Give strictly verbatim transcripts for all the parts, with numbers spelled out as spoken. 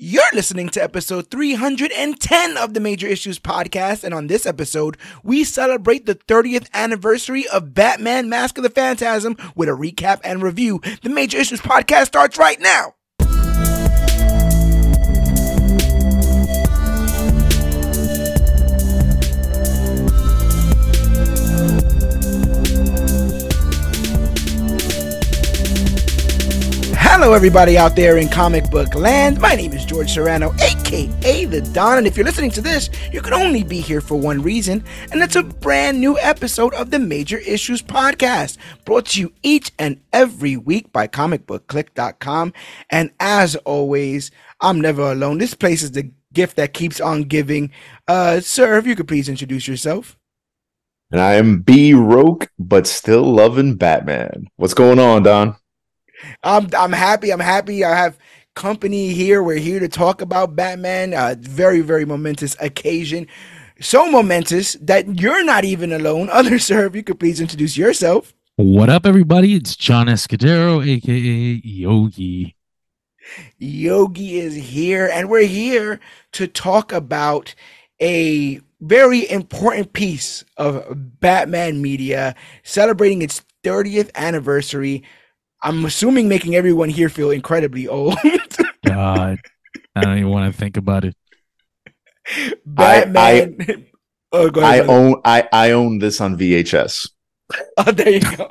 You're listening to episode three hundred ten of the Major Issues podcast, and on this episode, we celebrate the thirtieth anniversary of Batman: Mask of the Phantasm with a recap and review. The Major Issues podcast starts right now! Hello everybody out there in comic book land. My name is George Serrano, aka The Don, and if you're listening to this, you can only be here for one reason, and that's a brand new episode of the Major Issues podcast, brought to you each and every week by comic book clique dot com. And as always, I'm never alone. This place is the gift that keeps on giving. Uh, sir, if you could please introduce yourself. And I am B-Rok, but still loving Batman. What's going on, Don? I'm I'm happy. I'm happy. I have company here. We're here to talk about Batman. A very, very momentous occasion. So momentous that you're not even alone. Other sir, if you could please introduce yourself. What up, everybody? It's John Escudero, a k a. Yogi. Yogi is here, and we're here to talk about a very important piece of Batman media, celebrating its thirtieth anniversary. I'm assuming making everyone here feel incredibly old. God, I don't even want to think about it. Batman. I, I, oh, go ahead, I own I, I own this on V H S. Oh, there you go.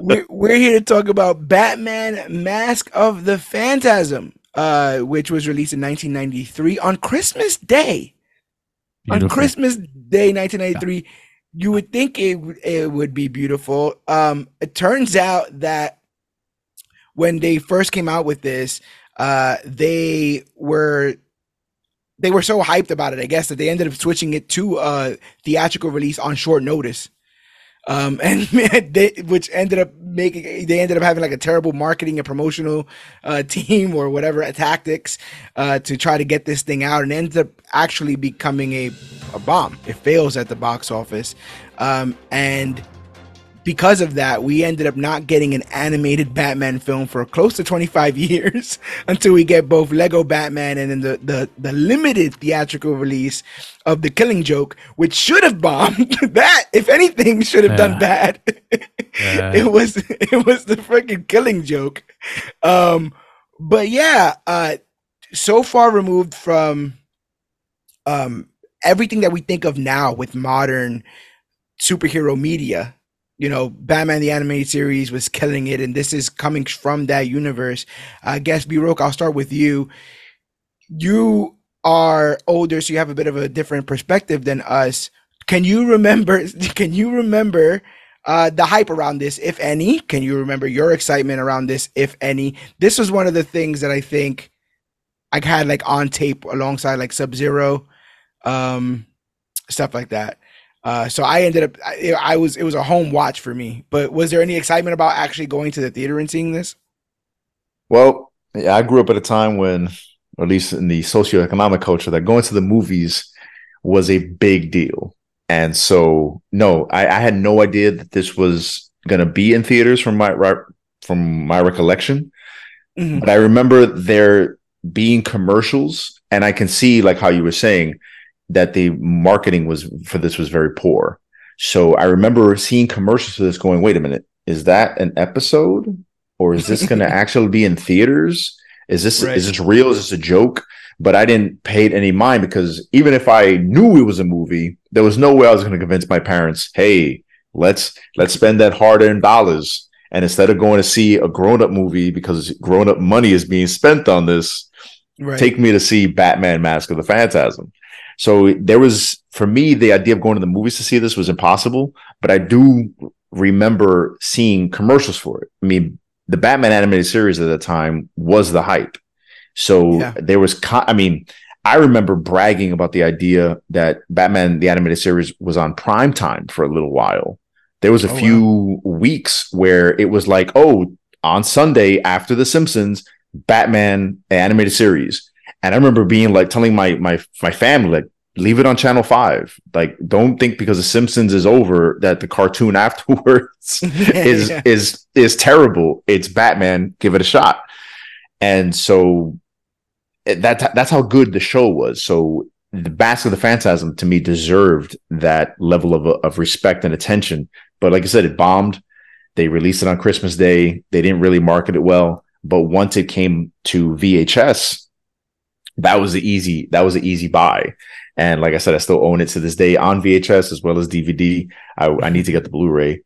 we're, we're here to talk about Batman: Mask of the Phantasm, uh, which was released in nineteen ninety-three on Christmas Day. Beautiful. On Christmas Day, nineteen ninety-three. Yeah. You would think it, it would be beautiful. Um, it turns out that when they first came out with this, uh, they were they were so hyped about it, I guess, that they ended up switching it to a theatrical release on short notice, um, and they, which ended up making they ended up having like a terrible marketing and promotional uh, team or whatever uh, tactics uh, to try to get this thing out, and ended up actually becoming a. a bomb. It fails at the box office, um and because of that, we ended up not getting an animated Batman film for close to twenty-five years until we get both Lego Batman and then the the, the limited theatrical release of The Killing Joke, which should have bombed. That, if anything, should have yeah. done bad. yeah. It was it was the freaking Killing Joke, um but yeah uh so far removed from um everything that we think of now with modern superhero media. You know, Batman the Animated Series was killing it, and this is coming from that universe. I guess, B-Rok, I'll start with you. You are older, so you have a bit of a different perspective than us. Can you remember, can you remember uh, the hype around this, if any? Can you remember your excitement around this, if any? This was one of the things that I think I had like on tape alongside like Sub-Zero, um stuff like that. Uh so I ended up I, I was it was a home watch for me. But was there any excitement about actually going to the theater and seeing this? Well, yeah, I grew up at a time when, or at least in the socioeconomic culture, that going to the movies was a big deal. And so no, I, I had no idea that this was gonna be in theaters from my from my recollection. Mm-hmm. But I remember there being commercials, and I can see, like how you were saying, that the marketing was for this was very poor. So I remember seeing commercials for this going, wait a minute, is that an episode? Or is this going to actually be in theaters? Is this right. is this real? Is this a joke? But I didn't pay any mind, because even if I knew it was a movie, there was no way I was going to convince my parents, hey, let's let's spend that hard-earned dollars. And instead of going to see a grown-up movie because grown-up money is being spent on this, right. take me to see Batman: Mask of the Phantasm. So there was, for me, the idea of going to the movies to see this was impossible, but I do remember seeing commercials for it. I mean, the Batman animated series at the time was the hype. So yeah. there was, co- I mean, I remember bragging about the idea that Batman, the animated series, was on primetime for a little while. There was a oh, few wow. weeks where it was like, oh, on Sunday after The Simpsons, Batman, the animated series. And I remember being like telling my my my family, like, leave it on channel five. Like, don't think because The Simpsons is over that the cartoon afterwards yeah, is yeah. is is terrible. It's Batman. Give it a shot. And so that that's how good the show was. So the Mask of the Phantasm to me deserved that level of of respect and attention. But like I said, it bombed. They released it on Christmas Day. They didn't really market it well. But once it came to V H S, that was the easy that was the easy buy. And like I said, I still own it to this day on V H S as well as D V D. I, I need to get the Blu-ray.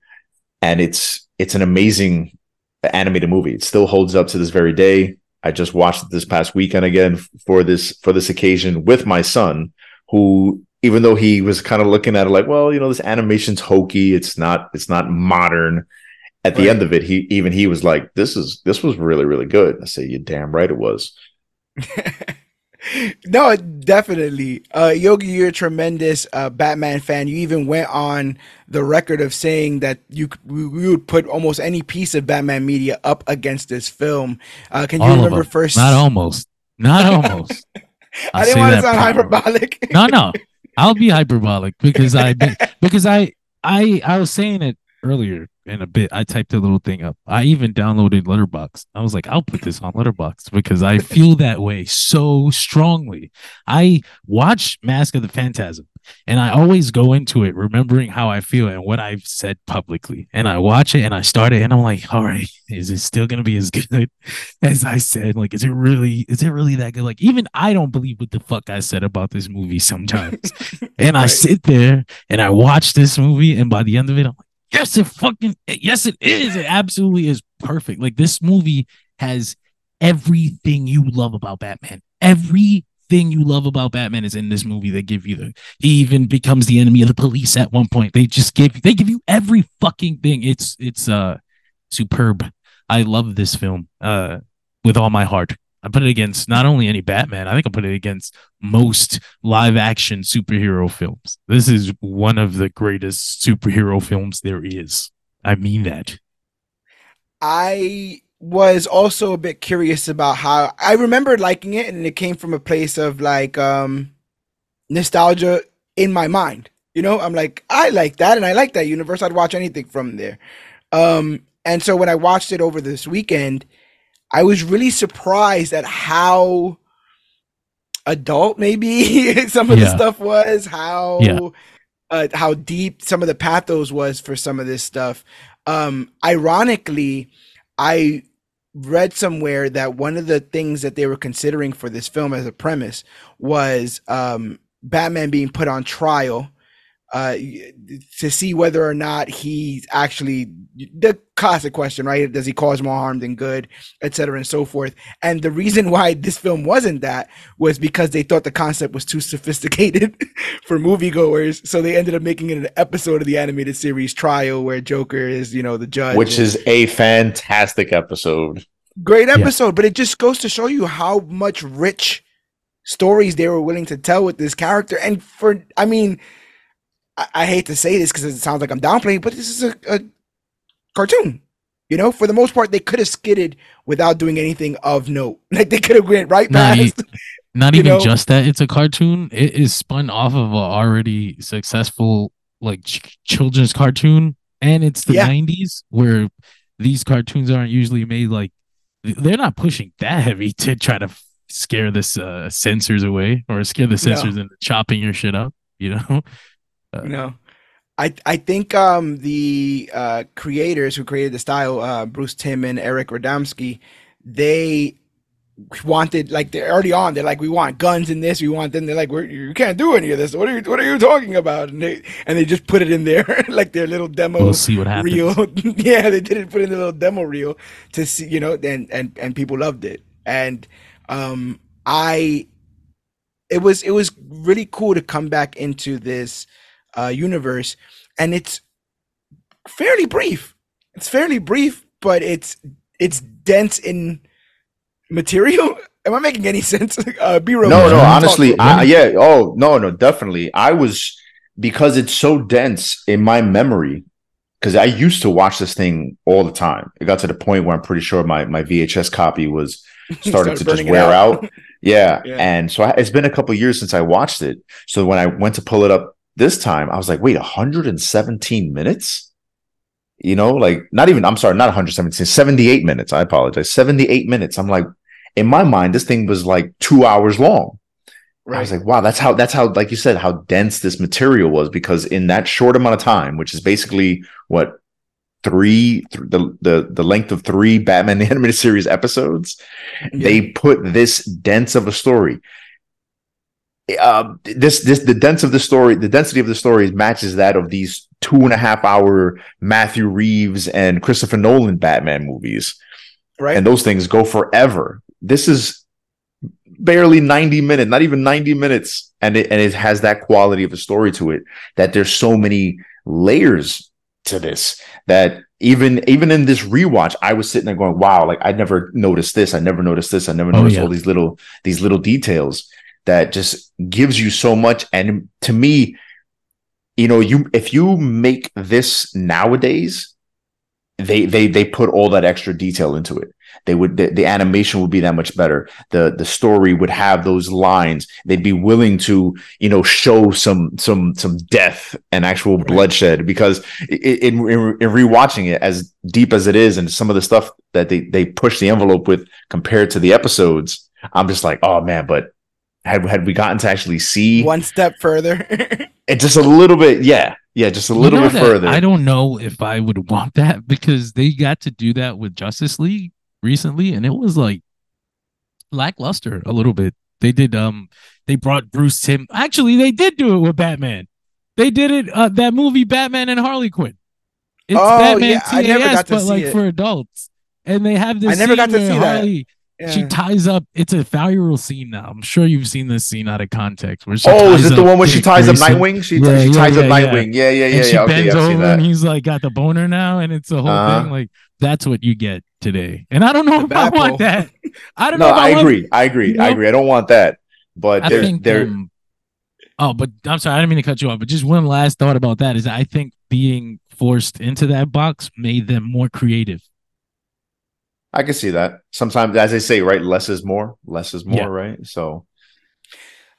And it's it's an amazing animated movie. It still holds up to this very day. I just watched it this past weekend again for this for this occasion with my son, who, even though he was kind of looking at it like, well, you know, this animation's hokey, it's not it's not modern. At the right. end of it, he even he was like, "This is this was really really good." I say, "You're damn right it was." No, definitely. Uh, Yogi, you're a tremendous uh, Batman fan. You even went on the record of saying that you we would put almost any piece of Batman media up against this film. Uh, can All you remember first? Not almost. Not almost. I, I didn't want to sound hyperbolic. no, no, I'll be hyperbolic because I because I I I was saying it earlier. In a bit, I typed a little thing up. I even downloaded Letterboxd. I was like, I'll put this on Letterboxd because I feel that way so strongly. I watch Mask of the Phantasm, and I always go into it remembering how I feel and what I've said publicly. And I watch it, and I start it, and I'm like, all right, is it still going to be as good as I said? Like, is it really, is it really that good? Like, even I don't believe what the fuck I said about this movie sometimes. And right. I sit there, and I watch this movie, and by the end of it, I'm like, yes, it fucking, yes, it is. It absolutely is perfect. Like, this movie has everything you love about Batman. Everything you love about Batman is in this movie. They give you the, he even becomes the enemy of the police at one point. They just give, they give you every fucking thing. It's, it's, uh, superb. I love this film, uh, with all my heart. I put it against not only any Batman, I think I put it against most live action superhero films. This is one of the greatest superhero films there is. I mean that. I was also a bit curious about how I remembered liking it, and it came from a place of like um, nostalgia in my mind. You know, I'm like, I like that, and I like that universe. I'd watch anything from there. Um, and so when I watched it over this weekend, I was really surprised at how adult maybe some of yeah. the stuff was, how yeah. uh, how deep some of the pathos was for some of this stuff. Um, ironically, I read somewhere that one of the things that they were considering for this film as a premise was um, Batman being put on trial uh, to see whether or not he's actually the classic question, right? Does he cause more harm than good, et cetera, and so forth. And the reason why this film wasn't that was because they thought the concept was too sophisticated for moviegoers. So they ended up making it an episode of the animated series Trial, where Joker is, you know, the judge. Which is a fantastic episode. Great episode. Yeah. But it just goes to show you how much rich stories they were willing to tell with this character. And for, I mean, I, I hate to say this because it sounds like I'm downplaying, but this is a, a cartoon, you know. For the most part, they could have skidded without doing anything of note. Like, they could have went right not past. E- not even know? Just that it's a cartoon. It is spun off of an already successful like ch- children's cartoon, and it's the yeah. nineties where these cartoons aren't usually made. Like, they're not pushing that heavy to try to f- scare this uh, censors away or scare the censors no. into chopping your shit up. You know, uh, no. I, I think um, the uh, creators who created the style, uh, Bruce Timm and Eric Radomski, they wanted, like, they're already on. They're like, we want guns in this. We want them. They're like, We're, you can't do any of this. What are you What are you talking about? And they and they just put it in there, like their little demo. We'll see what happens. Reel. Yeah, they did it. Put in the little demo reel to see, you know, and and and people loved it. And um, I, it was it was really cool to come back into this Uh, universe, and it's fairly brief. It's fairly brief, but it's it's dense in material. Am I making any sense? Uh, B-Rok, no, no. Honestly, I, yeah. Oh, no, no. Definitely, I was because it's so dense in my memory. Because I used to watch this thing all the time. It got to the point where I'm pretty sure my my V H S copy was started to just wear out. out. Yeah. yeah, and so I, it's been a couple of years since I watched it. So when I went to pull it up this time, I was like, wait, one hundred seventeen minutes? You know, like, not even, I'm sorry, not one hundred seventeen, seventy-eight minutes. I apologize. seventy-eight minutes. I'm like, in my mind, this thing was like two hours long. Right. I was like, wow, that's how, that's how, like you said, how dense this material was, because in that short amount of time, which is basically what, three, th- the, the, the length of three Batman Animated Series episodes, yeah. they put this dense of a story. Uh, this, this, the dense of the story, the density of the story matches that of these two and a half hour Matthew Reeves and Christopher Nolan Batman movies. Right. And those things go forever. This is barely ninety minutes, not even ninety minutes, and it and it has that quality of a story to it, that there's so many layers to this that even even in this rewatch, I was sitting there going, wow, like I never noticed this, I never noticed this, I never noticed oh, yeah. all these little these little details that just gives you so much. And to me, you know, you if you make this nowadays, they they they put all that extra detail into it. They would the, the animation would be that much better. The the story would have those lines. They'd be willing to, you know, show some some some death and actual right. bloodshed, because in, in in rewatching it, as deep as it is, and some of the stuff that they they push the envelope with compared to the episodes, I'm just like, oh man, but had had we gotten to actually see one step further? It just a little bit, yeah. Yeah, just a little you know bit further. I don't know if I would want that, because they got to do that with Justice League recently, and it was like lackluster a little bit. They did um they brought Bruce Timm. Actually, they did do it with Batman. They did it uh, that movie Batman and Harley Quinn. It's oh, Batman yeah, T A S, I never got to but see like it. For adults. And they have this I never scene got to see Harley, that. Yeah. She ties up. It's a viral scene now. I'm sure you've seen this scene out of context. Where she oh, is it the one where she ties up Nightwing? She, yeah, she yeah, ties yeah, up Nightwing. Yeah, yeah, yeah. yeah, and yeah she okay, bends I've over seen that. And he's like got the boner now, and it's a whole uh-huh. thing. Like that's what you get today, and I don't know the if I want hole. That. I don't no, know. If I, I agree. Want, I agree. You know? I agree. I don't want that. But they're, think, they're... Um, oh, but I'm sorry. I didn't mean to cut you off. But just one last thought about that is I think being forced into that box made them more creative. I can see that. Sometimes, as I say, right, less is more. Less is more, yeah. right? So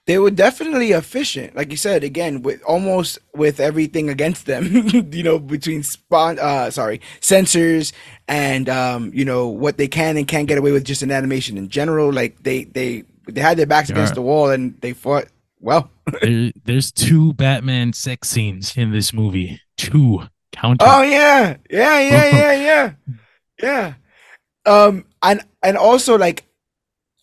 they were definitely efficient, like you said. Again, with almost with everything against them, you know, between spon- uh, sorry, censors and um, you know what they can and can't get away with just in animation in general. Like they they, they had their backs there against are. the wall and they fought well. there, there's two Batman sex scenes in this movie. Two count. Oh yeah, yeah, yeah, yeah, yeah, yeah. Um, and and also like,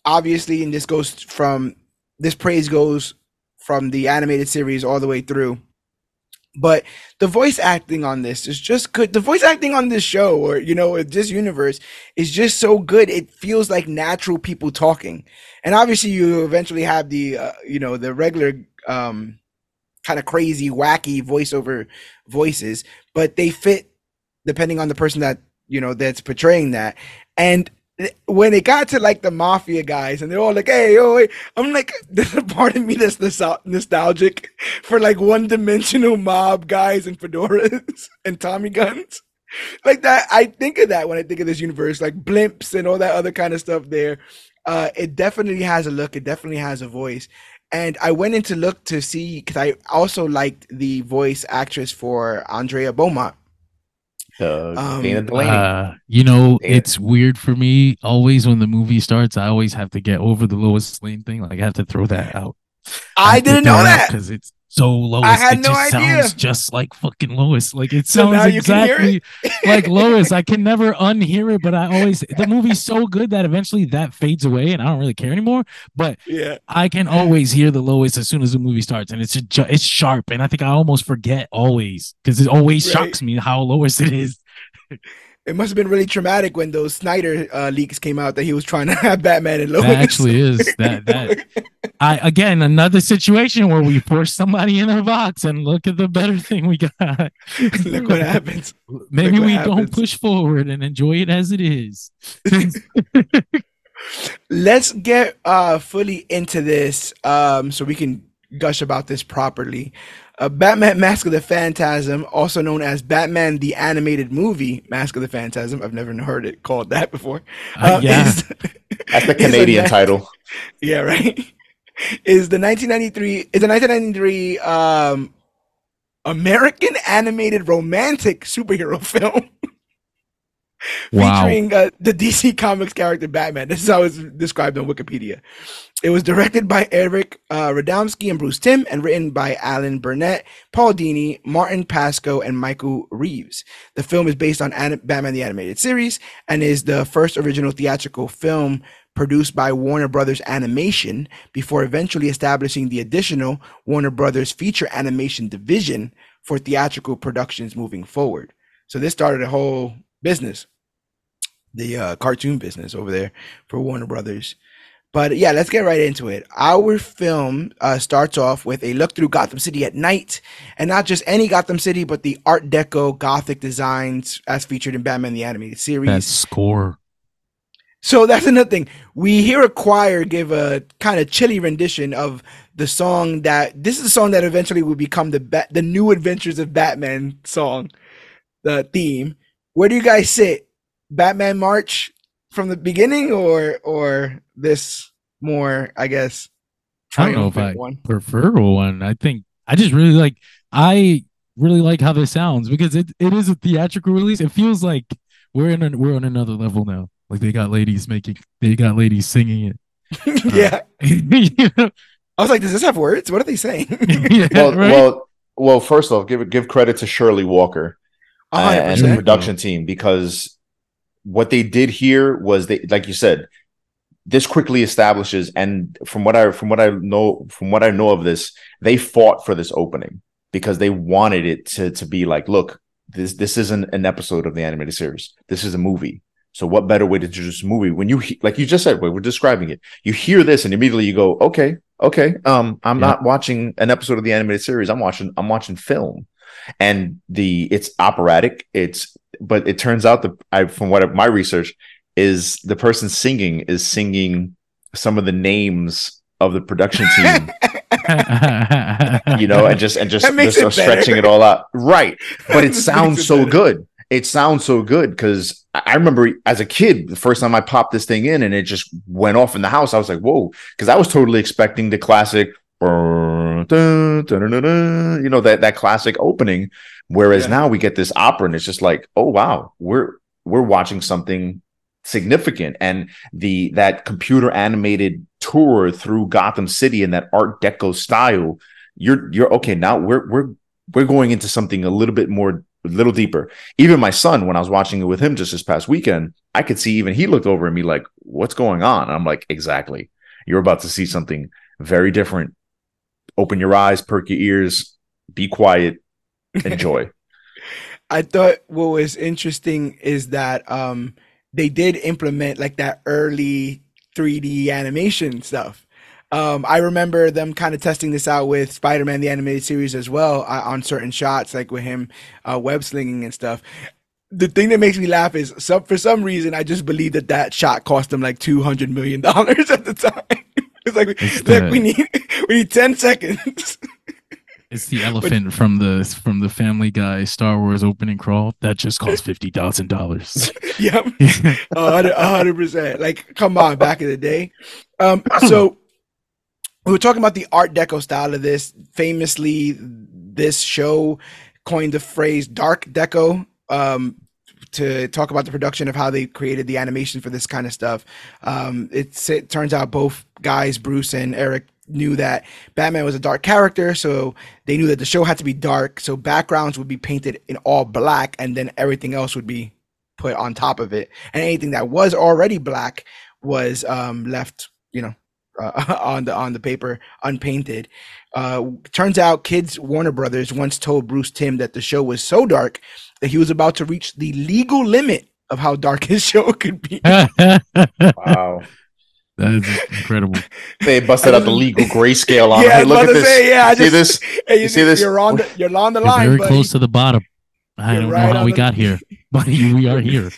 obviously, and this goes from. This praise goes from the animated series all the way through. But the voice acting on this is just good. The voice acting on this show, or, you know, this universe is just so good. It feels like natural people talking. And obviously you eventually have the, uh, you know, the regular um, kind of crazy, wacky voiceover voices, but they fit depending on the person that, you know, that's portraying that. And when it got to like the mafia guys and they're all like, hey, oh, hey. I'm like, there's a part of me that's nostalgic for like one dimensional mob guys and fedoras and Tommy guns like that. I think of that when I think of this universe, like blimps and all that other kind of stuff there. Uh, it definitely has a look. It definitely has a voice. And I went in to look to see, because I also liked the voice actress for Andrea Beaumont. Uh, um, uh, you know, yeah. It's weird for me. Always when the movie starts, I always have to get over the Lois Lane thing. Like I have to throw that out. I, I didn't know that because it's so Lois. I had it no just idea. Sounds just like fucking Lois. Like it sounds so exactly it. like Lois. I can never unhear it, but I always the movie's so good that eventually that fades away, and I don't really care anymore. But yeah, I can always hear the Lois as soon as the movie starts, and it's a, it's sharp, and I think I almost forget always because it always right. shocks me how Lois it is. It must have been really traumatic when those Snyder uh, leaks came out that he was trying to have Batman and Lois. That actually is that that. I again another situation where we force somebody in a box and look at the better thing we got. Look what happens. Maybe what we happens. Don't push forward and enjoy it as it is. Let's get uh, fully into this um, so we can gush about this properly. Uh, Batman Mask of the Phantasm, also known as Batman the Animated Movie Mask of the Phantasm. I've never heard it called that before. Uh, uh, yeah. Is, That's the Canadian a, title. Yeah, right. Is the nineteen ninety-three is the nineteen ninety-three um, American animated romantic superhero film wow. featuring uh, the D C Comics character Batman. This is how it's described on Wikipedia. It was directed by Eric uh, Radomski and Bruce Timm and written by Alan Burnett, Paul Dini, Martin Pascoe, and Michael Reeves. The film is based on Ad- Batman the Animated Series and is the first original theatrical film produced by Warner Brothers Animation before eventually establishing the additional Warner Brothers Feature Animation division for theatrical productions moving forward. So this started a whole business, the uh, cartoon business over there for Warner Brothers. But yeah, let's get right into it. Our film uh, starts off with a look through Gotham City at night, and not just any Gotham City, but the Art Deco Gothic designs as featured in Batman the Animated Series. That score. So that's another thing. We hear a choir give a kind of chilly rendition of the song that, this is the song that eventually will become the ba- the New Adventures of Batman song, the theme. Where do you guys sit? Batman March from the beginning, or or this more, I guess, triumphant I don't know if I one? Prefer one. I think I just really like, I really like how this sounds because it, it is a theatrical release. It feels like we're in an, we're on another level now. Like they got ladies making, they got ladies singing it. Yeah, uh, I was like, does this have words? What are they saying? yeah, well, right? well, well. First off, give give credit to Shirley Walker uh, and the production team, because what they did here was they, like you said, this quickly establishes. And from what I from what I know from what I know of this, they fought for this opening because they wanted it to to be like, look, this this isn't an episode of the animated series. This is a movie. So what better way to introduce a movie when you, like you just said, we're describing it. You hear this and immediately you go, okay, okay. Um, I'm yeah. not watching an episode of the animated series. I'm watching, I'm watching film, and the it's operatic. It's, but it turns out that I, from what I, my research is, the person singing is singing some of the names of the production team. you know, and just and just, just it stretching it all out, right? But it sounds so better. good. It sounds so good because I remember as a kid, the first time I popped this thing in and it just went off in the house, I was like, whoa, because I was totally expecting the classic, you know, that, that classic opening. Whereas yeah. now we get this opera and it's just like, oh, wow, we're we're watching something significant. And the that computer animated tour through Gotham City in that Art Deco style, you're you're OK, now we're we're we're going into something a little bit more, a little deeper. Even my son, when I was watching it with him just this past weekend, I could see even he looked over at me like, what's going on? And I'm like, exactly. You're about to see something very different. Open your eyes, perk your ears, be quiet, enjoy. I thought what was interesting is that um, they did implement like that early three D animation stuff. Um, I remember them kind of testing this out with Spider-Man the Animated Series as well uh, on certain shots, like with him uh, web-slinging and stuff. The thing that makes me laugh is some, for some reason, I just believe that that shot cost them like two hundred million dollars at the time. It's like, it's the, like we need we need ten seconds. It's the elephant but, from the from the Family Guy Star Wars opening crawl. That just cost fifty thousand dollars. Yep, one hundred percent. Like, come on, back in the day. Um, so... We were talking about the Art Deco style of this. Famously, this show coined the phrase Dark Deco um, to talk about the production of how they created the animation for this kind of stuff. Um, it's, it turns out both guys, Bruce and Eric, knew that Batman was a dark character, so they knew that the show had to be dark. So backgrounds would be painted in all black, and then everything else would be put on top of it. And anything that was already black was um, left, you know, Uh, on the on the paper unpainted. Uh, turns out kids Warner Brothers once told Bruce Timm that the show was so dark that he was about to reach the legal limit of how dark his show could be. Wow. That is incredible. They busted out the legal grayscale on yeah, it. Hey, look at this. Say, yeah, I just, see this? Hey, you, you see this? You're on the, you're on the you're line, very buddy. Close to the bottom. I you're don't right know how we the... got here, but we are here.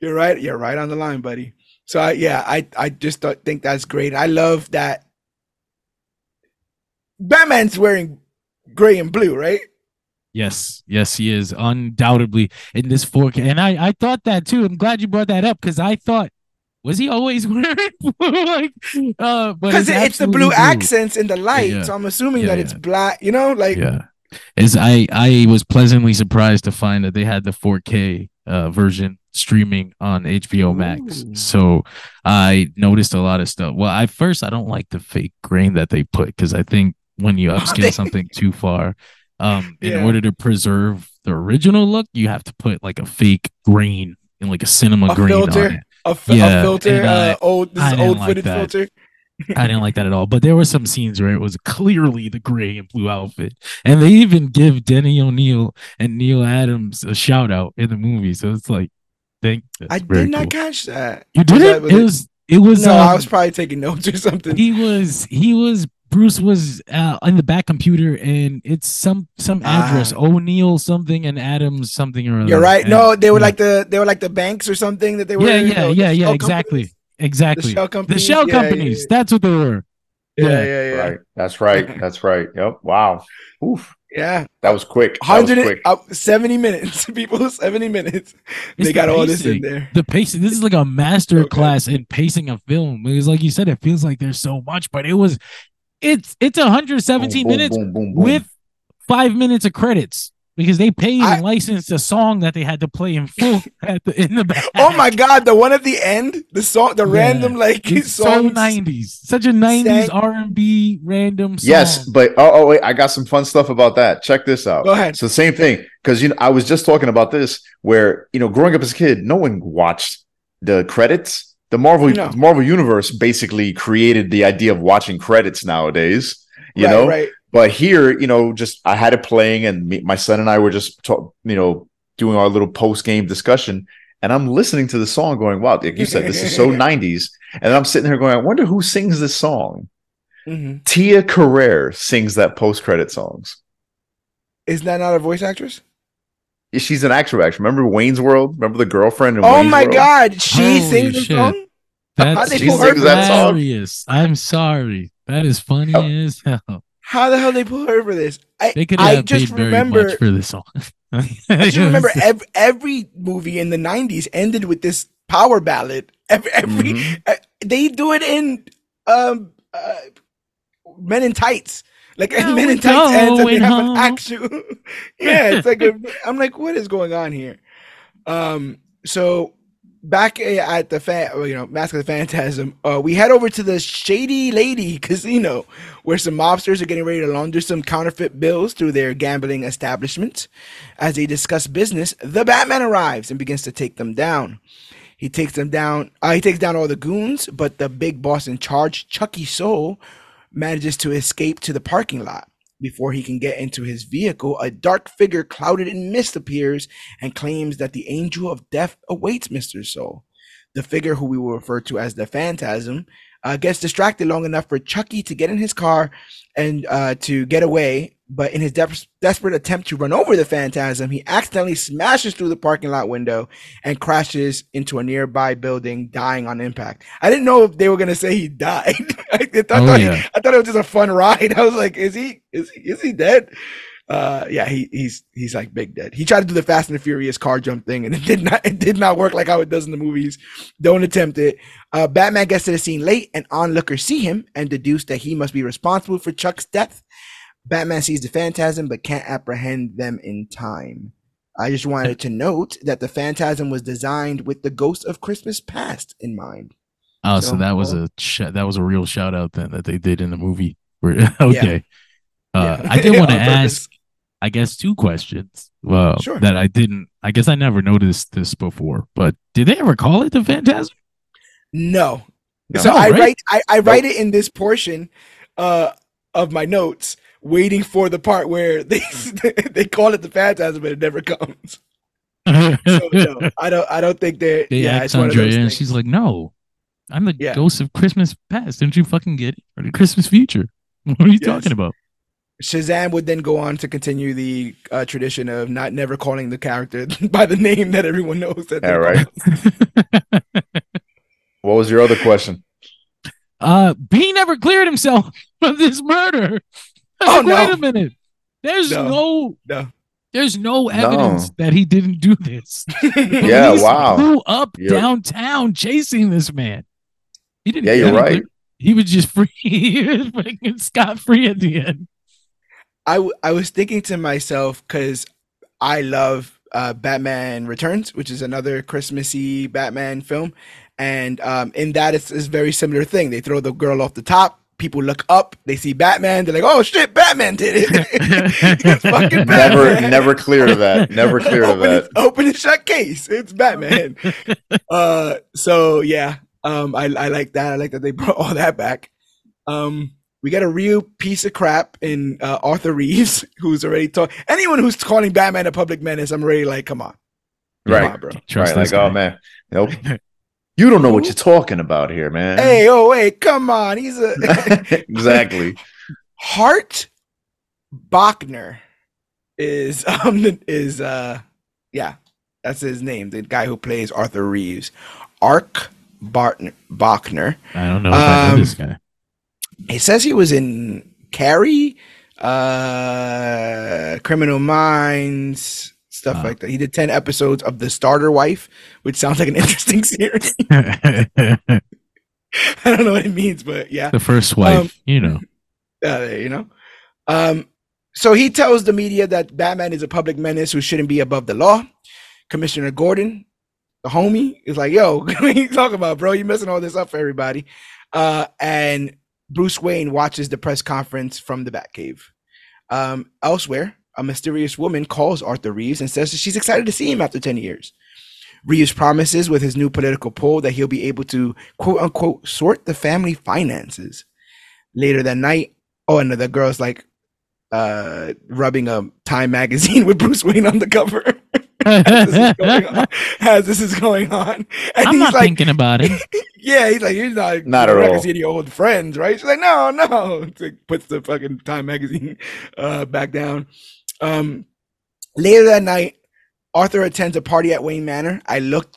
You're right. You're right on the line, buddy. So I, yeah, I I just thought, think that's great. I love that Batman's wearing gray and blue, right? Yes, yes, he is undoubtedly in this four K. And I, I thought that too. I'm glad you brought that up because I thought, was he always wearing blue? like, uh, but because it's, it's the blue, blue accents in the light, yeah. so I'm assuming yeah, that yeah. it's black. You know, like yeah, is I I was pleasantly surprised to find that they had the four K uh, version streaming on H B O Max. Ooh. So I noticed a lot of stuff. Well, I first I don't like the fake grain that they put, because I think when you upscale something too far, um, in yeah. order to preserve the original look, you have to put like a fake grain and like a cinema a grain filter, on it. A, f- yeah, a filter, I, uh, old this is old like footage that. filter. I didn't like that at all. But there were some scenes where it was clearly the gray and blue outfit. And they even give Denny O'Neill and Neil Adams a shout out in the movie. So it's like, thank you. I did not cool. catch that. You didn't? It was, it was, no, um, I was probably taking notes or something. He was, he was, Bruce was uh, in the back computer, and it's some, some address, ah. O'Neill something and Adams something or other. You're right. And, no, they were yeah. like the, they were like the banks or something that they were. Yeah, yeah, you know, yeah, yeah, exactly. Companies. Exactly. The shell companies. The shell yeah, companies. Yeah, yeah. That's what they were. Yeah, yeah, yeah. yeah. Right. That's right. That's right. Yep. Wow. Oof. Yeah. That was quick. one hundred uh, seventy minutes. People, seventy minutes. It's they got the all this in there. The pacing. This is like a master okay. class in pacing a film. It's like you said, it feels like there's so much, but it was it's it's one hundred seventeen boom, boom, minutes boom, boom, boom. With five minutes of credits. Because they paid and licensed a song that they had to play in full at the in the back. Oh my god, the one at the end, the song, the yeah. random like song, so nineties, such a nineties R and B random song. Yes, but oh, oh wait, I got some fun stuff about that. Check this out. Go ahead. So same thing, because you know I was just talking about this, where you know growing up as a kid, no one watched the credits. The Marvel no. Marvel Universe basically created the idea of watching credits nowadays. You right, know. Right. But here, you know, just I had it playing, and me, my son and I were just, talk, you know, doing our little post-game discussion. And I'm listening to the song going, wow, like you said, this is so nineties. And I'm sitting there going, I wonder who sings this song. Mm-hmm. Tia Carrere sings that post-credit songs. Is that not a voice actress? She's an actual actress. Remember Wayne's World? Remember the girlfriend in oh Wayne's my World? God. She Holy sings the song? That's How they pull her that song? I'm sorry. That is funny oh. as hell. How the hell they pull her for this? I, they could have I just paid remember, very much for this song. I just remember every, every movie in the nineties ended with this power ballad. Every, every mm-hmm. uh, they do it in um, uh, Men in Tights. Like yeah, Men in Tights ends and they have home. An actual. yeah, it's like a, I'm like, what is going on here? Um, so back at the fan, you know, Mask of the Phantasm, uh, we head over to the Shady Lady Casino, where some mobsters are getting ready to launder some counterfeit bills through their gambling establishments. As they discuss business, the Batman arrives and begins to take them down. He takes them down. Uh, he takes down all the goons, but the big boss in charge, Chucky Sol, manages to escape to the parking lot. Before he can get into his vehicle, a dark figure clouded in mist appears and claims that the angel of death awaits Mister Sol. The figure, who we will refer to as the Phantasm, uh, gets distracted long enough for Chucky to get in his car and uh, to get away. But in his de- desperate attempt to run over the Phantasm, he accidentally smashes through the parking lot window and crashes into a nearby building, dying on impact. I didn't know if they were going to say he died. I, th- I, oh, thought yeah. he, I thought it was just a fun ride. I was like, is he is he, is he dead? Uh, yeah, he, he's he's like big dead. He tried to do the Fast and the Furious car jump thing, and it did not it did not work like how it does in the movies. Don't attempt it. Uh, Batman gets to the scene late, and onlookers see him and deduce that he must be responsible for Chuck's death. Batman sees the Phantasm but can't apprehend them in time. I just wanted to note that the Phantasm was designed with the Ghost of Christmas Past in mind. Oh, so, so that was a sh- that was a real shout out then that they did in the movie. okay, yeah. Uh, yeah. I did want to ask, I guess, two questions. Well, sure. that I didn't. I guess I never noticed this before. But did they ever call it the Phantasm? No. no. So no, I right? write I, I write it in this portion uh, of my notes. Waiting for the part where they they call it the Phantasm, but it never comes. So, no, I don't. I don't think they're, they. Yeah, asked Andrea, and things. She's like, "No, I'm the yeah. ghost of Christmas past. Didn't you fucking get it? Or the Christmas future? What are you yes. talking about?" Shazam would then go on to continue the uh, tradition of not never calling the character by the name that everyone knows. That All right. What was your other question? Uh, B never cleared himself from this murder. Oh, wait no. a minute. There's no, no, no. there's no evidence no. that he didn't do this. yeah, wow. He flew up you're... downtown chasing this man. He didn't. Yeah, you're right. Him. He was just free. He was freaking scot-free at the end. I, w- I was thinking to myself, because I love uh, Batman Returns, which is another Christmassy Batman film. And um, in that, it's, it's a very similar thing. They throw the girl off the top. People look up. They see Batman. They're like, "Oh shit, Batman did it!" It's fucking Batman. Never, never clear of that. Never clear of that. Open and shut case. It's Batman. uh, so yeah, um, I, I like that. I like that they brought all that back. Um, we got a real piece of crap in uh, Arthur Reeves, who's already talking. Anyone who's calling Batman a public menace, I'm already like, come on, right, come on, bro. Trust right, like, guy. Oh man, nope. You don't know what you're talking about here, man. Hey, oh, wait, come on. He's a... Exactly. Hart Bochner is, um, is uh, yeah, that's his name. The guy who plays Arthur Reeves. Ark Bartner, Bochner. I don't know if I know um, this guy. He says he was in Carrie, uh, Criminal Minds... Stuff uh, like that. He did ten episodes of The Starter Wife, which sounds like an interesting series. I don't know what it means, but yeah. The first wife, um, you know. Uh, you know. Um, so he tells the media that Batman is a public menace who shouldn't be above the law. Commissioner Gordon, the homie, is like, yo, what are you talking about, bro? You're messing all this up for everybody. Uh, and Bruce Wayne watches the press conference from the Batcave. Um, elsewhere, a mysterious woman calls Arthur Reeves and says that she's excited to see him after ten years. Reeves promises with his new political pull that he'll be able to, quote unquote, sort the family finances. Later that night, oh, and the girl's like uh, rubbing a Time magazine with Bruce Wayne on the cover. As this is going on. As this is going on. And I'm he's not like, thinking about it. Yeah, he's like, he's not, not at all. Your old friends, right? She's like, no, no. It's like, puts the fucking Time magazine uh, back down. Um, later that night, Arthur attends a party at Wayne Manor. I looked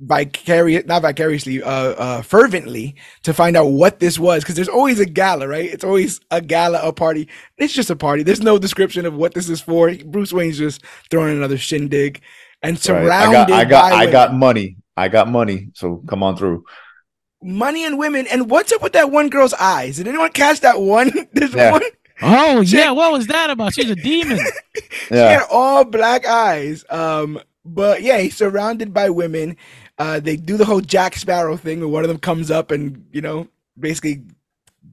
vicariously, not vicariously, uh, uh, fervently to find out what this was. Cause there's always a gala, right? It's always a gala, a party. It's just a party. There's no description of what this is for. Bruce Wayne's just throwing another shindig and surrounded. Right. I got, I got, by I got money. I got money. So come on through. Money and women. And what's up with that one girl's eyes? Did anyone catch that one? There's yeah. one. Oh she, yeah, what was that about? She's a demon. Yeah. She had all black eyes. Um, but yeah, he's surrounded by women. Uh, they do the whole Jack Sparrow thing where one of them comes up and, you know, basically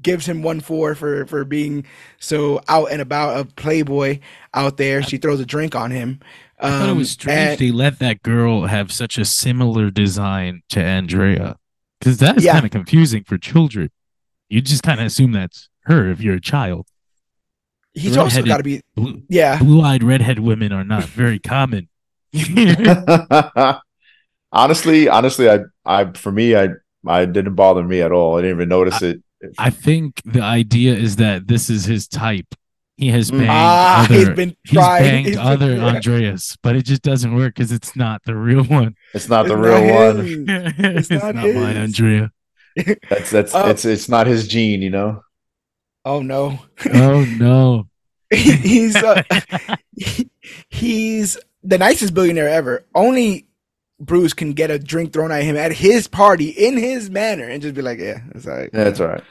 gives him one for for, for being so out and about, a playboy out there. She throws a drink on him. Um, I thought it was strange and, they let that girl have such a similar design to Andrea. Because that is yeah. kind of confusing for children. You just kind of assume that's her if you're a child. He's also got to be, blue, yeah. Blue-eyed redhead women are not very common. honestly, honestly, I, I, for me, I, I didn't bother me at all. I didn't even notice I, it. I think the idea is that this is his type. He has banged ah, other, he's been trying. He's banged he's been, other yeah. Andreas, but it just doesn't work because it's not the real one. It's not the it's real not one. It's, it's not, not mine, Andrea. That's that's um, it's it's not his gene, you know. Oh no! Oh no! he's uh, he, he's the nicest billionaire ever. Only Bruce can get a drink thrown at him at his party in his manor and just be like, "Yeah, that's all right. Yeah, that's all right.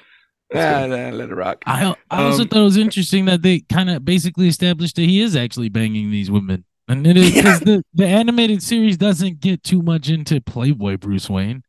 That's nah, nah, let it rock." I, I also um, thought it was interesting that they kind of basically established that he is actually banging these women, and it is because yeah. the, the animated series doesn't get too much into Playboy Bruce Wayne.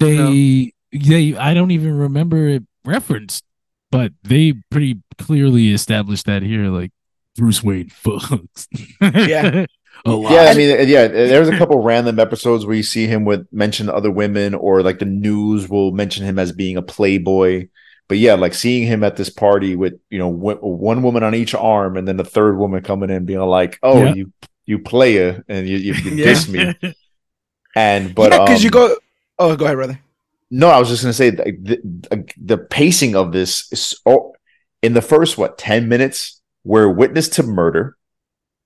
They no. they I don't even remember it referenced. But they pretty clearly established that here, like Bruce Wayne fucks. Yeah, a lot. Yeah, I mean, yeah. There's a couple random episodes where you see him with mention other women, or like the news will mention him as being a playboy. But yeah, like seeing him at this party with you know w- one woman on each arm, and then the third woman coming in, being like, "Oh, yeah. you you player, and you you, you yeah. diss me." And but because yeah, um, you go, oh, go ahead, brother. No, I was just going to say the, the, the pacing of this is oh, in the first, what, ten minutes, we're witness to murder.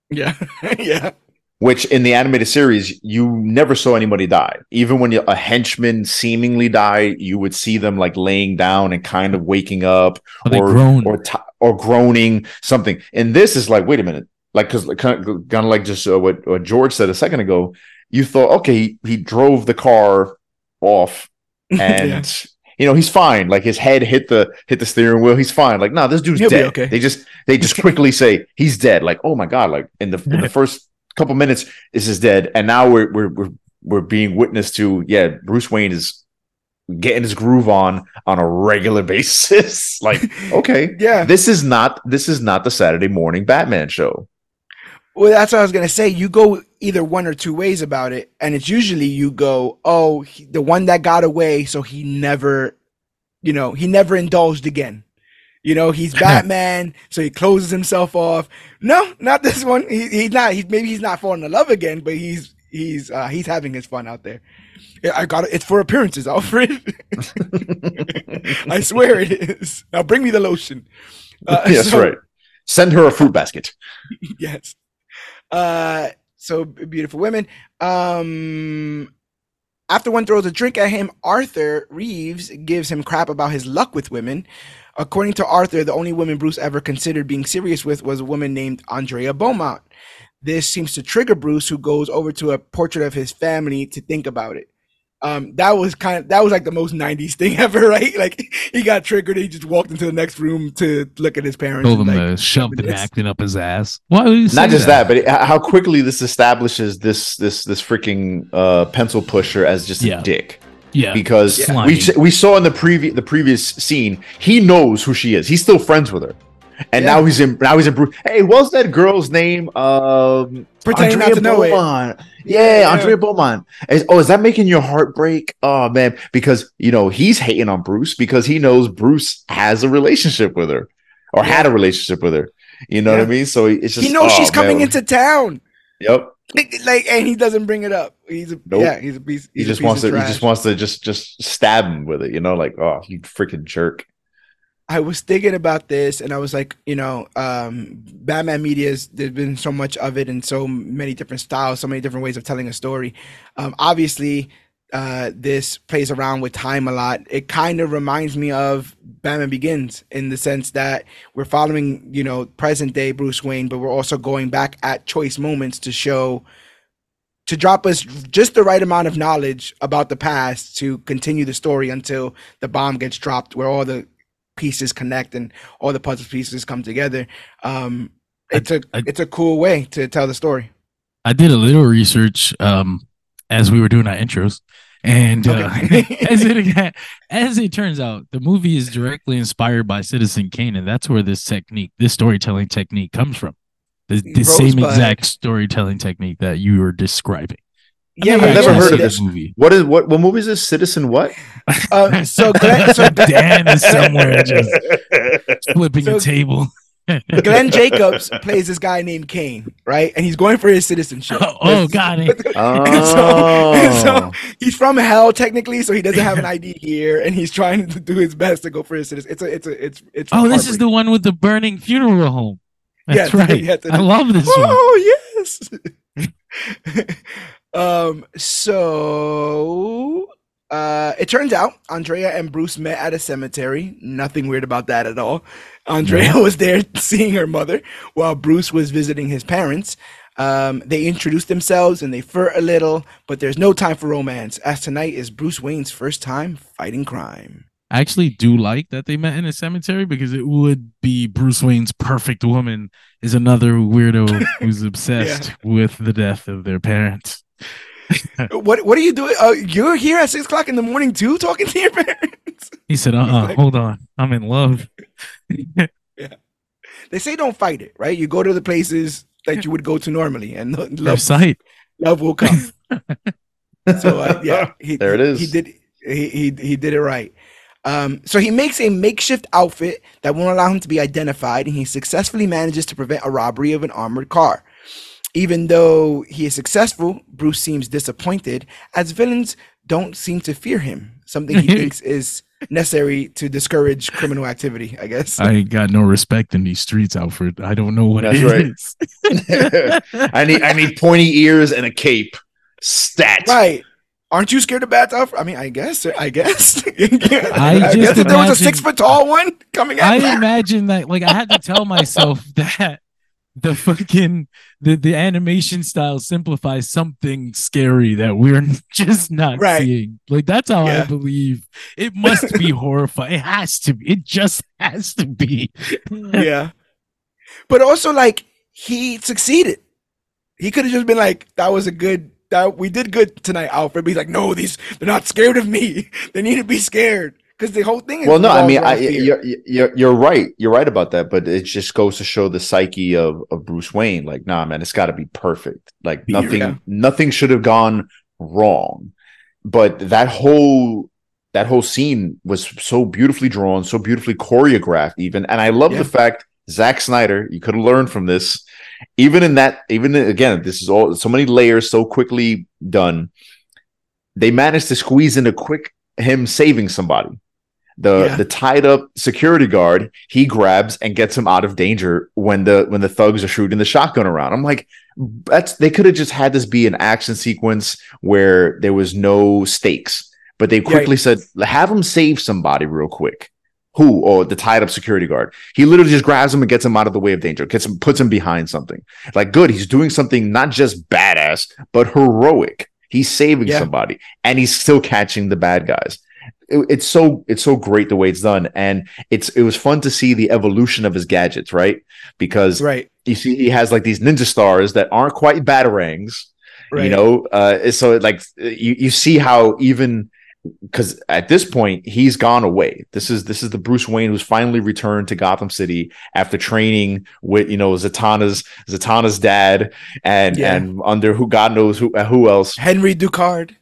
Yeah. Yeah. Which in the animated series, you never saw anybody die. Even when you, a henchman seemingly died, you would see them like laying down and kind of waking up oh, or, groan. or, t- or groaning something. And this is like, wait a minute, like, cause kind of, kind of like just uh, what, what George said a second ago, you thought, okay, he, he drove the car off. And yeah. you know he's fine. Like his head hit the hit the steering wheel. He's fine. Like no, nah, this dude's He'll dead. Okay. They just they just quickly say he's dead. Like oh my god. Like in the in the first couple minutes, this is dead, and now we're we're we're we're being witness to yeah, Bruce Wayne is getting his groove on on a regular basis. Like, okay, yeah, this is not this is not the Saturday morning Batman show. Well, that's what I was gonna say. You go either one or two ways about it, and it's usually you go, oh, he, the one that got away, so he never, you know, he never indulged again. You know, he's Batman, so he closes himself off. No, not this one. He, he's not. He's maybe he's not falling in love again, but he's he's uh, he's having his fun out there. I got it. It's for appearances, Alfred. I swear it is. Now bring me the lotion. Uh, yes, so, right. Send her a fruit basket. Yes. Uh, so beautiful women. Um, after one throws a drink at him, Arthur Reeves gives him crap about his luck with women. According to Arthur, the only woman Bruce ever considered being serious with was a woman named Andrea Beaumont. This seems to trigger Bruce, who goes over to a portrait of his family to think about it. Um, that was kind of, that was like the most nineties thing ever, right? Like, he got triggered. He just walked into the next room to look at his parents. Told him like, to shove the acting up his ass. Why would you say Not just that, that but how quickly this establishes this, this, this freaking uh, pencil pusher as just yeah. a dick. Yeah, because yeah. we we saw in the previous the previous scene, he knows who she is. He's still friends with her, and yeah. now he's in now he's in. Bruce. Hey, what's that girl's name? Um, Pretending not to know it. Yeah, yeah, Andrea Beaumont. Is, oh, is that making your heart break? Oh man, because you know he's hating on Bruce because he knows Bruce has a relationship with her, or yeah. had a relationship with her. You know yeah. what I mean? So it's just he knows oh, she's coming man. into town. Yep. Like, and he doesn't bring it up. He's a nope. yeah. He's a piece. He's he just a piece wants to. Trash. He just wants to just just stab him with it. You know, like, oh, you freaking jerk. I was thinking about this, and I was like, you know, um, Batman media's. There's been so much of it, and so many different styles, so many different ways of telling a story. Um, obviously, uh, this plays around with time a lot. It kind of reminds me of Batman Begins in the sense that we're following, you know, present day Bruce Wayne, but we're also going back at choice moments to show, to drop us just the right amount of knowledge about the past to continue the story until the bomb gets dropped, where all the pieces connect and all the puzzle pieces come together. Um, it's I, a I, it's a cool way to tell the story. I did a little research um, as we were doing our intros. And uh, okay. as it as it turns out, the movie is directly inspired by Citizen Kane, and that's where this technique, this storytelling technique, comes from. The, the same exact storytelling technique that you were describing. Yeah, I've never heard of this movie. What is what? What movie is this? Citizen what? Uh, so, Glenn, so Dan is somewhere just flipping so, a table. Glenn Jacobs plays this guy named Kane, right? And he's going for his citizenship. Oh, oh got it. Oh. And so, and so he's from hell technically, so he doesn't have an I D here, and he's trying to do his best to go for his citizenship. It's a, it's a, it's, it's. Oh, this is the one with the burning funeral home. That's yes, right. Yes, I love this. Oh, one. yes. um. So. Uh, it turns out Andrea and Bruce met at a cemetery. Nothing weird about that at all. Andrea was there seeing her mother while Bruce was visiting his parents. Um, they introduce themselves and they flirt a little, but there's no time for romance, as tonight is Bruce Wayne's first time fighting crime. I actually do like that they met in a cemetery, because it would be Bruce Wayne's perfect woman is another weirdo who's obsessed yeah. with the death of their parents. what what are you doing? Uh, you're here at six o'clock in the morning too, talking to your parents. He said, "Uh-uh, like, hold on, I'm in love." yeah, they say don't fight it, right? You go to the places that you would go to normally, and love, sight. love will come. so uh, yeah, he, there it is. He did he he he did it right. Um, so he makes a makeshift outfit that won't allow him to be identified, and he successfully manages to prevent a robbery of an armored car. Even though he is successful, Bruce seems disappointed, as villains don't seem to fear him, something he thinks is necessary to discourage criminal activity, I guess. I ain't got no respect in these streets, Alfred. I don't know what That's it right. is. I need I need pointy ears and a cape. Stat. Right. Aren't you scared of bats, Alfred? I mean, I guess. I guess. I, I just guess imagine, if there was a six-foot-tall one coming at me. I imagine that. Like, I had to tell myself that. The fucking the, the animation style simplifies something scary that we're just not right. seeing. Like, that's how yeah. I believe it must be horrifying. It has to be. It just has to be. yeah. But also, like, he succeeded. He could have just been like, that was a good, that we did good tonight, Alfred. But he's like, no, these, they're not scared of me. They need to be scared. Because the whole thing is, well, no, I mean, I, you're, you're, you're right. You're right about that. But it just goes to show the psyche of, of Bruce Wayne. Like, nah, man, it's got to be perfect. Like, nothing, yeah. nothing should have gone wrong. But that whole, that whole scene was so beautifully drawn, so beautifully choreographed even. And I love yeah. the fact, Zack Snyder, you could have learned from this. Even in that, even again, this is all so many layers so quickly done. They managed to squeeze in a quick him saving somebody. The yeah. the tied up security guard, he grabs and gets him out of danger when the when the thugs are shooting the shotgun around. I'm like, that's they could have just had this be an action sequence where there was no stakes, but they quickly yeah. said, have him save somebody real quick. Who? Oh, the tied up security guard. He literally just grabs him and gets him out of the way of danger. Gets him, puts him behind something. Like, good, he's doing something not just badass, but heroic. He's saving yeah. somebody, and he's still catching the bad guys. It, it's so it's so great the way it's done, and it's it was fun to see the evolution of his gadgets, right? Because right. you see, he has like these ninja stars that aren't quite batarangs, right. you know. Uh, so like you you see how even. Because at this point he's gone away. This is this is the Bruce Wayne who's finally returned to Gotham City after training with you know Zatanna's Zatanna's dad and yeah. and under who God knows who who else Henry Ducard,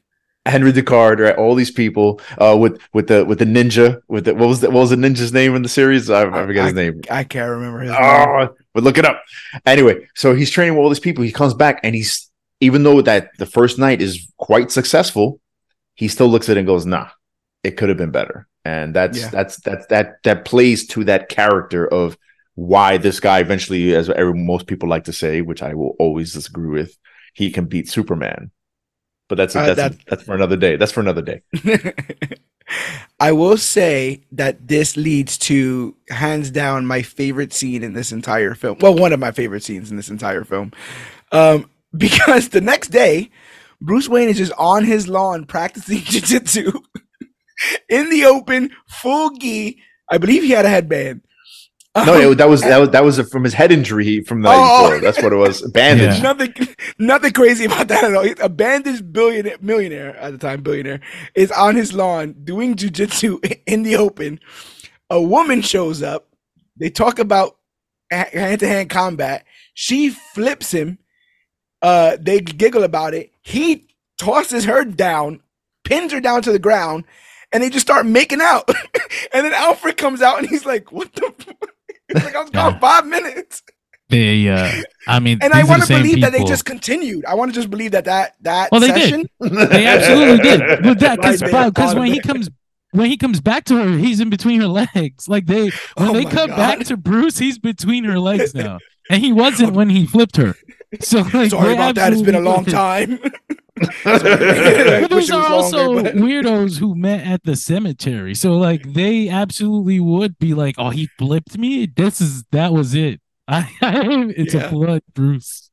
Henry Ducard, right? All these people uh, with with the with the ninja with the, what was the, what was the ninja's name in the series? I, I forget I, his name. I can't remember his oh, name. But look it up. Anyway, so he's training with all these people. He comes back and he's even though that the first night is quite successful. He still looks at it and goes, nah, it could have been better. And that's yeah. that's that's that that plays to that character of why this guy eventually, as every, most people like to say, which I will always disagree with, he can beat Superman. But that's a, uh, that's that... a, that's for another day. That's for another day. I will say that this leads to, hands down, my favorite scene in this entire film. Well, one of my favorite scenes in this entire film. Um, because the next day, Bruce Wayne is just on his lawn practicing jiu-jitsu in the open, full gi. I believe he had a headband. Um, no, that was that was that was from his head injury from the night before. That's what it was. Bandage. Yeah. Nothing, nothing crazy about that at all. A bandaged billionaire, millionaire at the time, billionaire, is on his lawn doing jiu-jitsu in the open. A woman shows up. They talk about hand-to-hand combat. She flips him. Uh, they giggle about it. He tosses her down, pins her down to the ground, and they just start making out. And then Alfred comes out and he's like, what the fuck? It's like, I was gone yeah. five minutes. They, uh, I mean, and I want to believe people. that they just continued. I want to just believe that that, that well, they session. Did. They absolutely did. Because well, when he comes When he comes back to her, he's in between her legs. Like they, when oh they come God. back to Bruce, he's between her legs now, and he wasn't when he flipped her. So like, sorry about that. It's been a long time. But those are also longer, but... weirdos who met at the cemetery. So like they absolutely would be like, "Oh, he flipped me. This is that was it. I, I it's yeah. a flood, Bruce."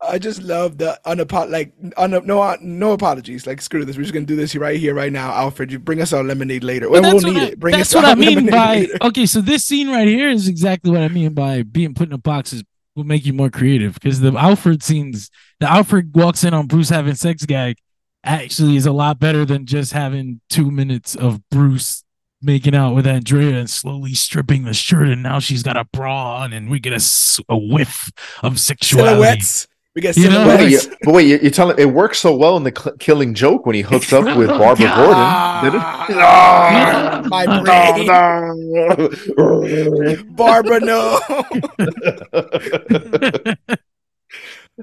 I just love the unapolog like un- no no apologies. Like, screw this. We're just gonna do this right here, right now. Alfred, you bring us our lemonade later. Well, we'll need I, it. Bring that's us what I mean by later. Okay. So this scene right here is exactly what I mean by being put in a box is will make you more creative because the Alfred scenes, the Alfred walks in on Bruce having sex gag, actually is a lot better than just having two minutes of Bruce making out with Andrea and slowly stripping the shirt, and now she's got a bra on, and we get a, a whiff of sexuality. Silhouettes. We got you know, wait, you, but wait, you're, you're telling it works so well in the cl- Killing Joke when he hooks up with Barbara Gordon. Did it? Oh, my brain. No, no. Barbara, no.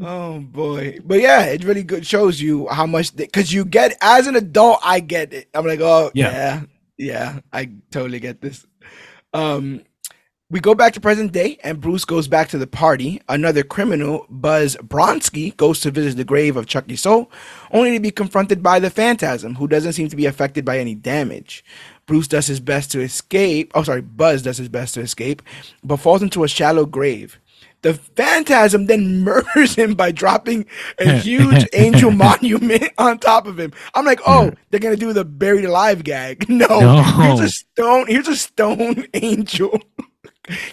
Oh boy, but yeah, it really good shows you how much because you get as an adult. I get it. I'm like, oh yeah, yeah, yeah I totally get this. Um. We go back to present day, and Bruce goes back to the party. Another criminal, Buzz Bronsky, goes to visit the grave of Chucky Sol, only to be confronted by the Phantasm, who doesn't seem to be affected by any damage. Bruce does his best to escape. Oh, sorry, Buzz does his best to escape, but falls into a shallow grave. The Phantasm then murders him by dropping a huge angel monument on top of him. I'm like, oh, they're gonna do the buried alive gag. No, no. here's a stone. Here's a stone angel.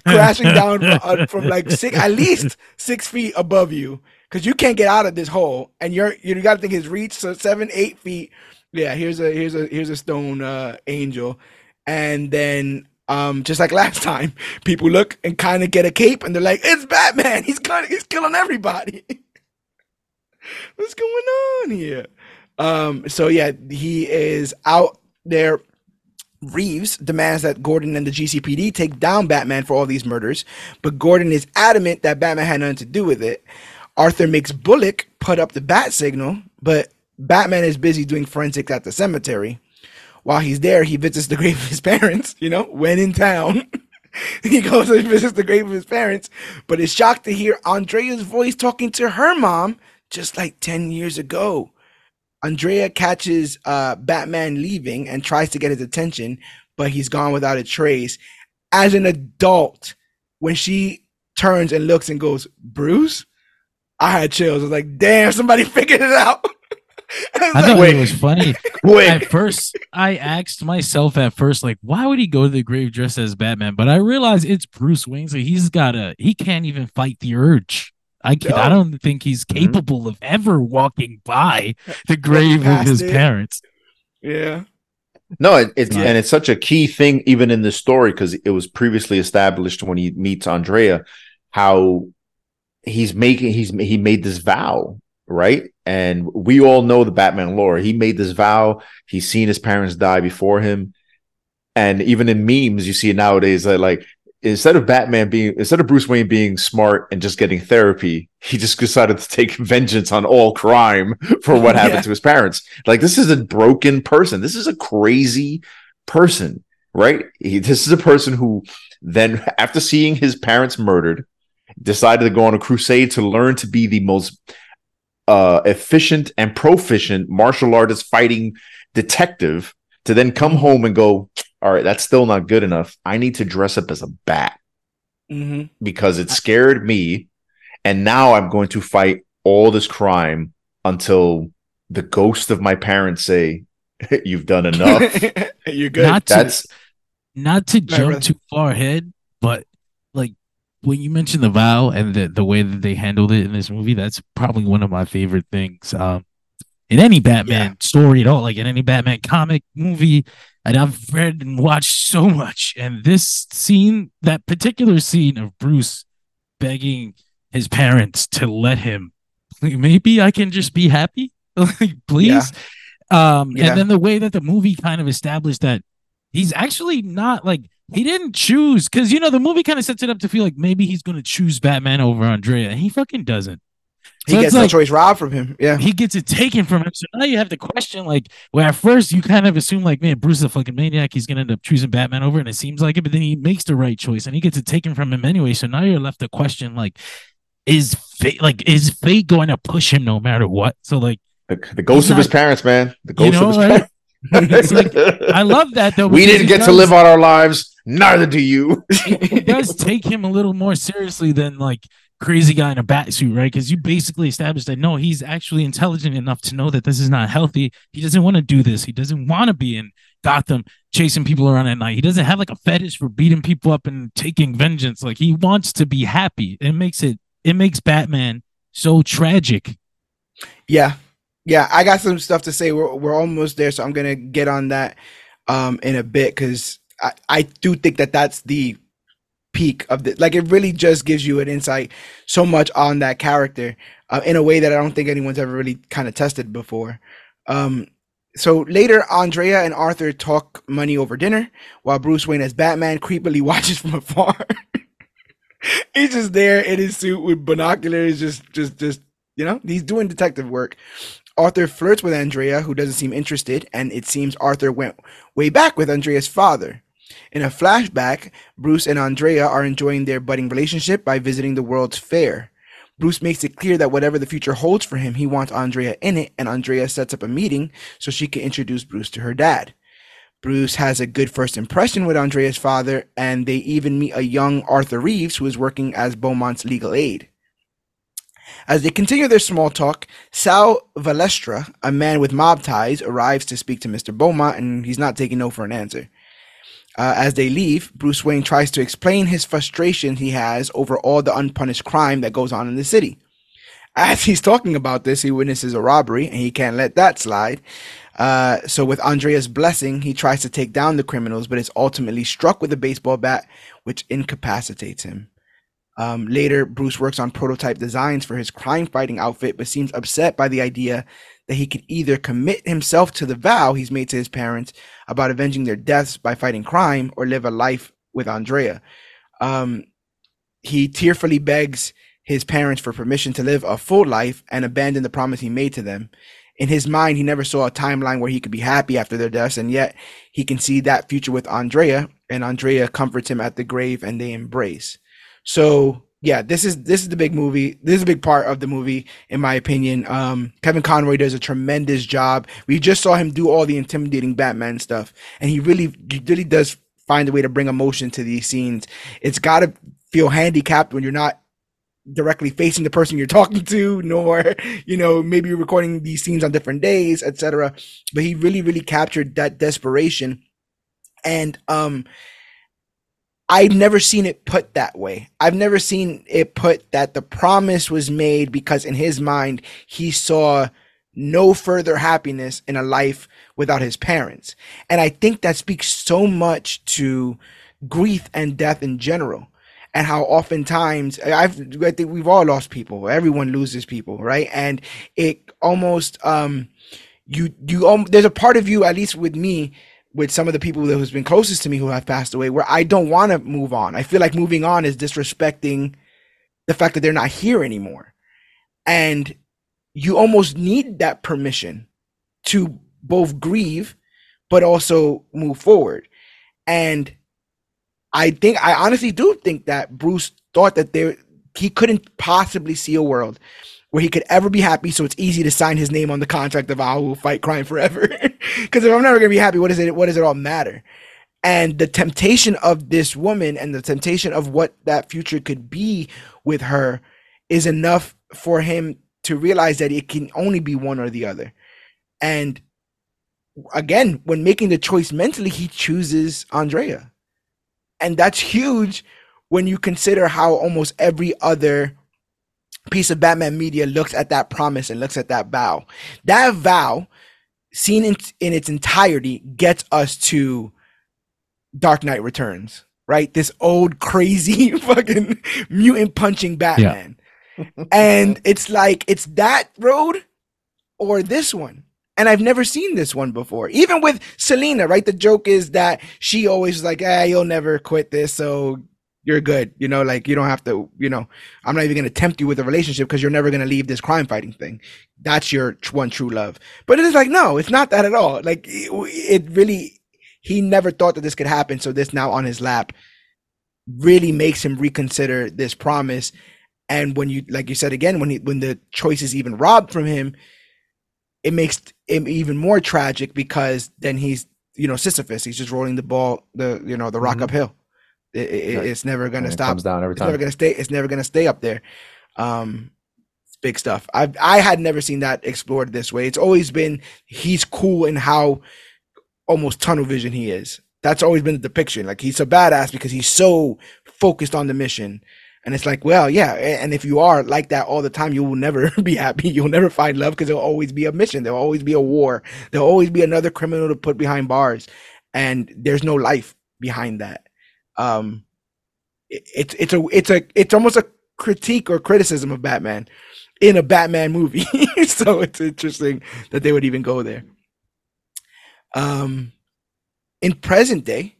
crashing down from, uh, from like six, at least six feet above you, because you can't get out of this hole, and you're you got to think his reach, so seven, eight feet. Yeah, here's a here's a here's a stone uh, angel, and then um, just like last time, people look and kind of get a cape, and they're like, "It's Batman! He's kind of, he's killing everybody." What's going on here? Um, so yeah, he is out there. Reeves demands that Gordon and the G C P D take down Batman for all these murders, but Gordon is adamant that Batman had nothing to do with it. Arthur makes Bullock put up the bat signal, but Batman is busy doing forensics at the cemetery. While he's there, he visits the grave of his parents, you know, when in town. He goes and visits the grave of his parents, but is shocked to hear Andrea's voice talking to her mom just like ten years ago. Andrea catches uh, Batman leaving and tries to get his attention, but he's gone without a trace. As an adult, when she turns and looks and goes, "Bruce?" I had chills. I was like, damn, somebody figured it out. I, I thought like, it was funny. Wait. At first, I asked myself at first, like, why would he go to the grave dressed as Batman? But I realized it's Bruce Wayne, so he's got a, he can't even fight the urge. I can, no. I don't think he's capable of ever walking by the grave of his it. parents. Yeah. No, it, it's yeah. and it's such a key thing even in this story, because it was previously established when he meets Andrea how he's making he's he made this vow, right? And we all know the Batman lore. He made this vow. He's seen his parents die before him, and even in memes, you see it nowadays that like. Instead of Batman being, instead of Bruce Wayne being smart and just getting therapy, he just decided to take vengeance on all crime for what happened yeah. to his parents. Like, this is a broken person. This is a crazy person, right? He, this is a person who then, after seeing his parents murdered, decided to go on a crusade to learn to be the most uh, efficient and proficient martial artist fighting detective, to then come home and go, all right, that's still not good enough. I need to dress up as a bat mm-hmm. because it scared me. And now I'm going to fight all this crime until the ghost of my parents say, you've done enough. You're good. Not that's to, not to jump right, too far ahead, but like when you mentioned the vow and the, the way that they handled it in this movie, that's probably one of my favorite things um, in any Batman yeah. story at all, like in any Batman comic movie. And I've read and watched so much. And this scene, that particular scene of Bruce begging his parents to let him, maybe I can just be happy, like, please. Yeah. Um, yeah. And then the way that the movie kind of established that he's actually not like, he didn't choose. Because, you know, the movie kind of sets it up to feel like maybe he's going to choose Batman over Andrea. And he fucking doesn't. So he gets like, no choice robbed from him. Yeah, he gets it taken from him. So now you have the question, like, where at first you kind of assume, like, man, Bruce is a fucking maniac. He's gonna end up choosing Batman over, and it seems like it. But then he makes the right choice, and he gets it taken from him anyway. So now you're left the question, like, is fate, like, is fate going to push him no matter what? So like, the, the ghost not, of his parents, man, the ghost you know, of his right? parents. It's like, I love that though. We didn't get does, to live out our lives. Neither do you. It does take him a little more seriously than like. Crazy guy in a bat suit, right? Because you basically established that no, he's actually intelligent enough to know that this is not healthy. He doesn't want to do this. He doesn't want to be in Gotham chasing people around at night. He doesn't have like a fetish for beating people up and taking vengeance. Like, he wants to be happy. It makes it it makes Batman so tragic. Yeah, yeah. I got some stuff to say. We're we're almost there, so I'm gonna get on that um in a bit, because I I do think that that's the peak of the, like, it really just gives you an insight so much on that character uh, in a way that I don't think anyone's ever really kind of tested before. Um, so later, Andrea and Arthur talk money over dinner while Bruce Wayne as Batman creepily watches from afar. He's just there in his suit with binoculars, just, just, just, you know, he's doing detective work. Arthur flirts with Andrea, who doesn't seem interested, and it seems Arthur went way back with Andrea's father. In a flashback, Bruce and Andrea are enjoying their budding relationship by visiting the World's Fair. Bruce makes it clear that whatever the future holds for him, he wants Andrea in it, and Andrea sets up a meeting so she can introduce Bruce to her dad. Bruce has a good first impression with Andrea's father, and they even meet a young Arthur Reeves who is working as Beaumont's legal aide. As they continue their small talk, Sal Valestra, a man with mob ties, arrives to speak to Mister Beaumont, and he's not taking no for an answer. Uh, as they leave, Bruce Wayne tries to explain his frustration he has over all the unpunished crime that goes on in the city. As he's talking about this, he witnesses a robbery, and he can't let that slide. Uh, so with Andrea's blessing, he tries to take down the criminals, but is ultimately struck with a baseball bat, which incapacitates him. Um, later, Bruce works on prototype designs for his crime-fighting outfit, but seems upset by the idea that he could either commit himself to the vow he's made to his parents about avenging their deaths by fighting crime, or live a life with Andrea. Um, he tearfully begs his parents for permission to live a full life and abandon the promise he made to them. In his mind, he never saw a timeline where he could be happy after their deaths, and yet he can see that future with Andrea, and Andrea comforts him at the grave, and they embrace. So yeah, this is this is the big movie. This is a big part of the movie, in my opinion. Um, Kevin Conroy does a tremendous job. We just saw him do all the intimidating Batman stuff, and he really, really does find a way to bring emotion to these scenes. It's got to feel handicapped when you're not directly facing the person you're talking to, nor, you know, maybe you're recording these scenes on different days, et cetera. But he really, really captured that desperation, and um. I've never seen it put that way. I've never seen it put that the promise was made because in his mind, he saw no further happiness in a life without his parents. And I think that speaks so much to grief and death in general, and how oftentimes, I've, I think we've all lost people. Everyone loses people, right? And it almost, um, you, you, um, there's a part of you, at least with me, with some of the people that who's been closest to me who have passed away, where I don't want to move on. I feel like moving on is disrespecting the fact that they're not here anymore. And you almost need that permission to both grieve, but also move forward. And I think, I honestly do think that Bruce thought that there, he couldn't possibly see a world where he could ever be happy, so it's easy to sign his name on the contract of I will fight crime forever. Because if I'm never gonna be happy, what is it? What does it all matter? And the temptation of this woman and the temptation of what that future could be with her is enough for him to realize that it can only be one or the other. And again, when making the choice mentally, he chooses Andrea, and that's huge when you consider how almost every other piece of Batman media looks at that promise and looks at that vow. That vow, seen in, in its entirety, gets us to Dark Knight Returns, right? This old, crazy, fucking mutant punching Batman. Yeah. And it's like, it's that road or this one. And I've never seen this one before. Even with Selina, right? The joke is that she always was like, ah, you'll never quit this, so you're good, you know, like you don't have to, you know, I'm not even going to tempt you with a relationship because you're never going to leave this crime fighting thing. That's your one true love. But it is like, no, it's not that at all. Like it, it really, he never thought that this could happen. So this now on his lap really makes him reconsider this promise. And when you, like you said, again, when he, when the choice is even robbed from him, it makes him even more tragic because then he's, you know, Sisyphus, he's just rolling the ball, the, you know, the rock mm-hmm. uphill. It, it, it's never going to stop. It comes down every time. It's never going to stay. It's never going to stay up there. Um, it's big stuff. I I had never seen that explored this way. It's always been he's cool in how almost tunnel vision he is. That's always been the depiction. Like he's a badass because he's so focused on the mission. And it's like, well, yeah. And if you are like that all the time, you will never be happy. You'll never find love because there'll always be a mission. There'll always be a war. There'll always be another criminal to put behind bars. And there's no life behind that. Um, it's, it's a, it's a, it's almost a critique or criticism of Batman in a Batman movie. So it's interesting that they would even go there. Um, in present day,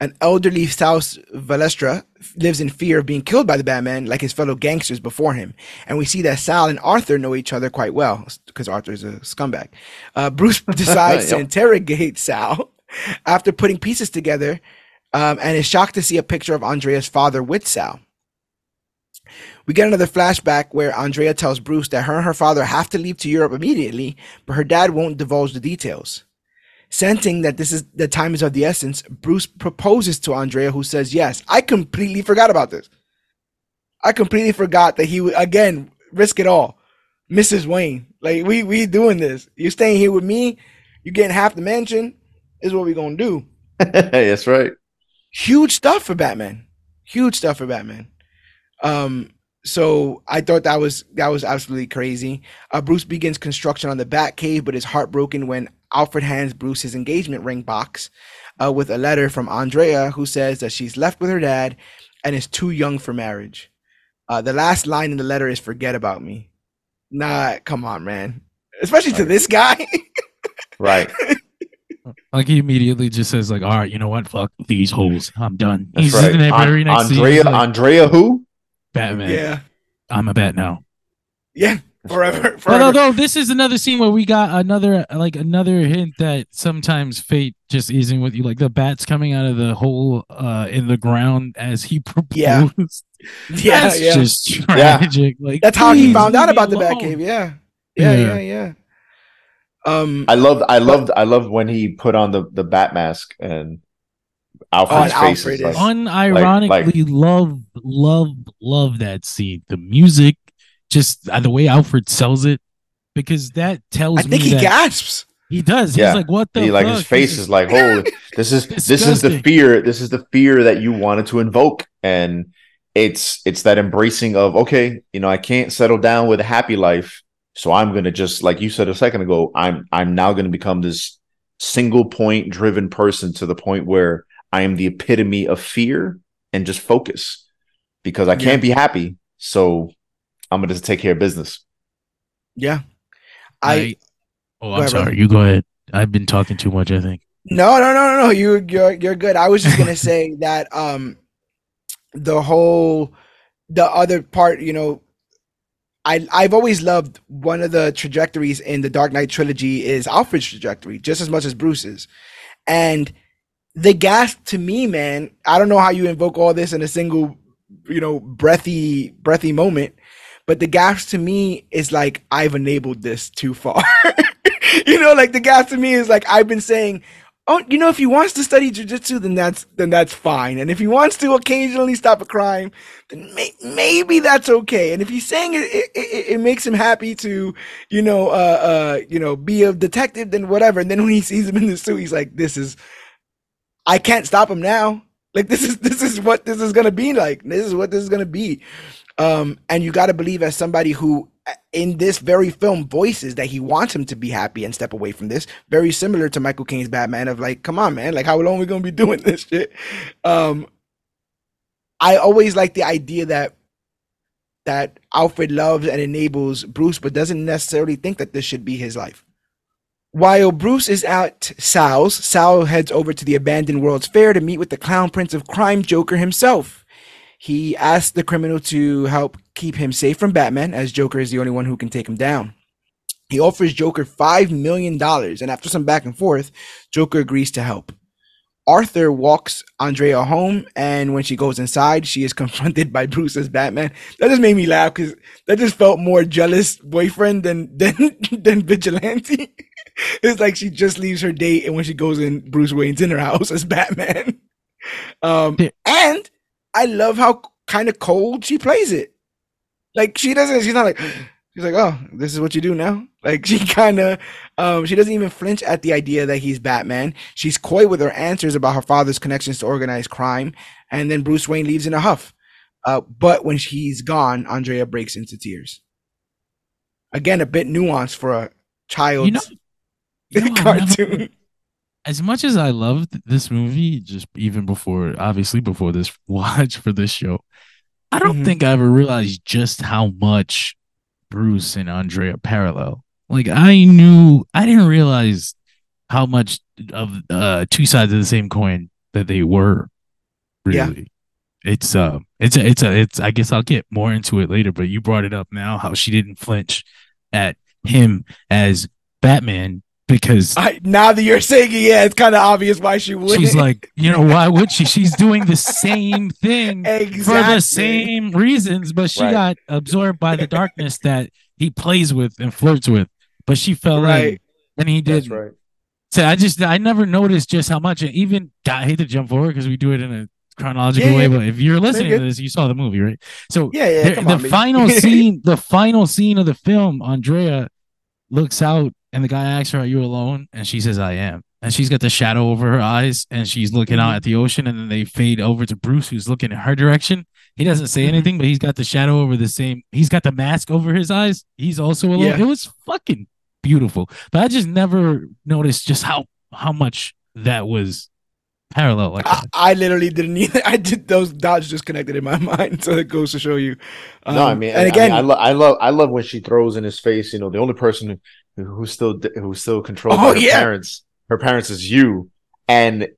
an elderly Sal Valestra lives in fear of being killed by the Batman like his fellow gangsters before him. And we see that Sal and Arthur know each other quite well because Arthur's a scumbag. Uh, Bruce decides yep. to interrogate Sal after putting pieces together. Um, and is shocked to see a picture of Andrea's father with Sal. We get another flashback where Andrea tells Bruce that her and her father have to leave to Europe immediately, but her dad won't divulge the details. Sensing that this is the time is of the essence, Bruce proposes to Andrea, who says yes. I completely forgot about this. I completely forgot that he would, again, risk it all. Missus Wayne, like we we doing this. You're staying here with me. You're getting half the mansion. This is what we're gonna do. That's right. huge stuff for Batman. Huge stuff for Batman. Um, so I thought that was that was absolutely crazy. Uh, Bruce begins construction on the Batcave, but is heartbroken when Alfred hands Bruce his engagement ring box uh, with a letter from Andrea, who says that she's left with her dad and is too young for marriage. Uh, the last line in the letter is "Forget about me." Nah, come on, man. Especially right. to this guy. Right. Like, he immediately just says, like, all right, you know what? Fuck these hoes. I'm done. That's He's right. in that very next Andrea, scene. He's like, Andrea who? Batman. Yeah. I'm a bat now. Yeah. Forever. Forever. No, no, no. This is another scene where we got another, like, another hint that sometimes fate just isn't with you. Like, the bat's coming out of the hole uh, in the ground as he proposed. Yeah. yeah That's yeah. just tragic. Yeah. Like, that's how he found out about alone. the Batcave. Yeah. Yeah, yeah, yeah, yeah. Um, I loved, I loved, I loved when he put on the, the bat mask and Alfred's oh, face. Alfred is like, unironically like, like, love, love, love that scene. The music, just uh, the way Alfred sells it, because that tells. I think me he that gasps. He does. Yeah. He's like, "What the?" He, like fuck? His face is like, "Oh, this is this is the fear. This is the fear that you wanted to invoke." And it's it's that embracing of, okay, you know, I can't settle down with a happy life. So I'm going to just, like you said a second ago, I'm I'm now going to become this single point driven person to the point where I am the epitome of fear and just focus because I can't yeah. be happy. So I'm going to just take care of business. Yeah. I. I oh, I'm sorry. You go ahead. I've been talking too much, I think. No, no, no, no, no. You, you're, you're good. I was just going to say that um, the whole, the other part, you know, I, I've always loved one of the trajectories in the Dark Knight trilogy is Alfred's trajectory, just as much as Bruce's. And the gasp to me, man, I don't know how you invoke all this in a single, you know, breathy, breathy moment, but the gasp to me is like, I've enabled this too far. You know, like the gasp to me is like, I've been saying, oh, you know, if he wants to study jujitsu, then that's then that's fine. And if he wants to occasionally stop a crime, then may- maybe that's okay. And if he's saying it, it, it, it makes him happy to, you know, uh, uh, you know, be a detective, then whatever. And then when he sees him in the suit, he's like, "This is, I can't stop him now. Like this is this is what this is gonna be like. This is what this is gonna be." Um, and you gotta believe, as somebody who in this very film voices that he wants him to be happy and step away from this, very similar to Michael Caine's Batman of like, come on, man, like how long are we going to be doing this shit? Um, I always like the idea that, that Alfred loves and enables Bruce, but doesn't necessarily think that this should be his life. While Bruce is at Sal's, Sal heads over to the abandoned World's Fair to meet with the clown prince of crime, Joker himself. He asks the criminal to help keep him safe from Batman, as Joker is the only one who can take him down. He offers Joker five million dollars, and after some back and forth, Joker agrees to help. Arthur walks Andrea home, and when she goes inside, she is confronted by Bruce as Batman. That just made me laugh, because that just felt more jealous boyfriend than, than, than vigilante. It's like she just leaves her date, and when she goes in, Bruce Wayne's in her house as Batman. Um, and... I love how kind of cold she plays it. Like she doesn't, she's not like, she's like, oh, this is what you do now. Like she kind of, um, she doesn't even flinch at the idea that he's Batman. She's coy with her answers about her father's connections to organized crime. And then Bruce Wayne leaves in a huff. Uh, but when she's gone, Andrea breaks into tears. Again, a bit nuanced for a child's you know, you know, cartoon. Never- As much as I loved this movie, just even before, obviously before this watch for this show, I don't mm-hmm. think I ever realized just how much Bruce and Andrea parallel. Like I knew, I didn't realize how much of uh, two sides of the same coin that they were. Really, yeah. it's um, uh, it's a, it's a, it's. I guess I'll get more into it later. But you brought it up now how she didn't flinch at him as Batman. Because I, now that you're saying it, yeah, it's kind of obvious why she would. She's like, you know, why would she? She's doing the same thing exactly. for the same reasons, but she right. got absorbed by the darkness that he plays with and flirts with. But she fell right. in, and he did. That's right. So I just, I never noticed just how much. And even, I hate to jump forward because we do it in a chronological yeah, way, yeah, but if you're listening to this, you saw the movie, right? So yeah, yeah, there, the on, final scene, the final scene of the film, Andrea looks out. And the guy asks her, "Are you alone?" And she says, "I am." and she's got the shadow over her eyes, and she's looking mm-hmm. out at the ocean, and then they fade over to Bruce, who's looking in her direction. He doesn't say mm-hmm. anything, but he's got the shadow over the same. He's got the mask over his eyes. He's also alone. Yeah. It was fucking beautiful. But I just never noticed just how how much that was parallel. Like I, I literally didn't either. I did those dots just connected in my mind, so it goes to show you. Um, no, I mean, and I, again, I, mean, I, lo- I love, I love when she throws in his face. You know, the only person who, who's still who's still controlled oh, by her yeah. parents, her parents is you, and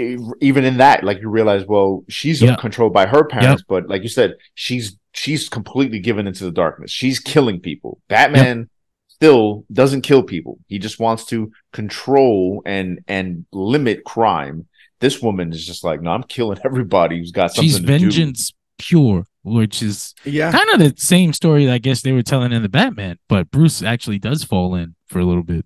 even in that, like, you realize, well, she's yep. controlled by her parents, yep. but like you said, she's she's completely given into the darkness. She's killing people. Batman yep. still doesn't kill people. He just wants to control and and limit crime. This woman is just like, no, I'm killing everybody who's got something she's to do. She's vengeance pure, which is yeah. kind of the same story that I guess they were telling in the Batman, but Bruce actually does fall in for a little bit.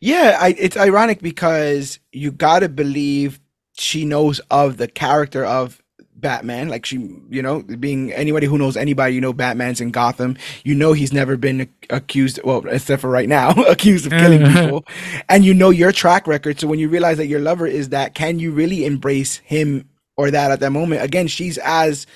Yeah, I, it's ironic because you gotta believe she knows of the character of Batman. Like, she, you know, being anybody who knows anybody, you know, Batman's in Gotham. You know, he's never been accused, well, except for right now, accused of killing people. And you know your track record. So when you realize that your lover is that, can you really embrace him or that at that moment? Again, she's as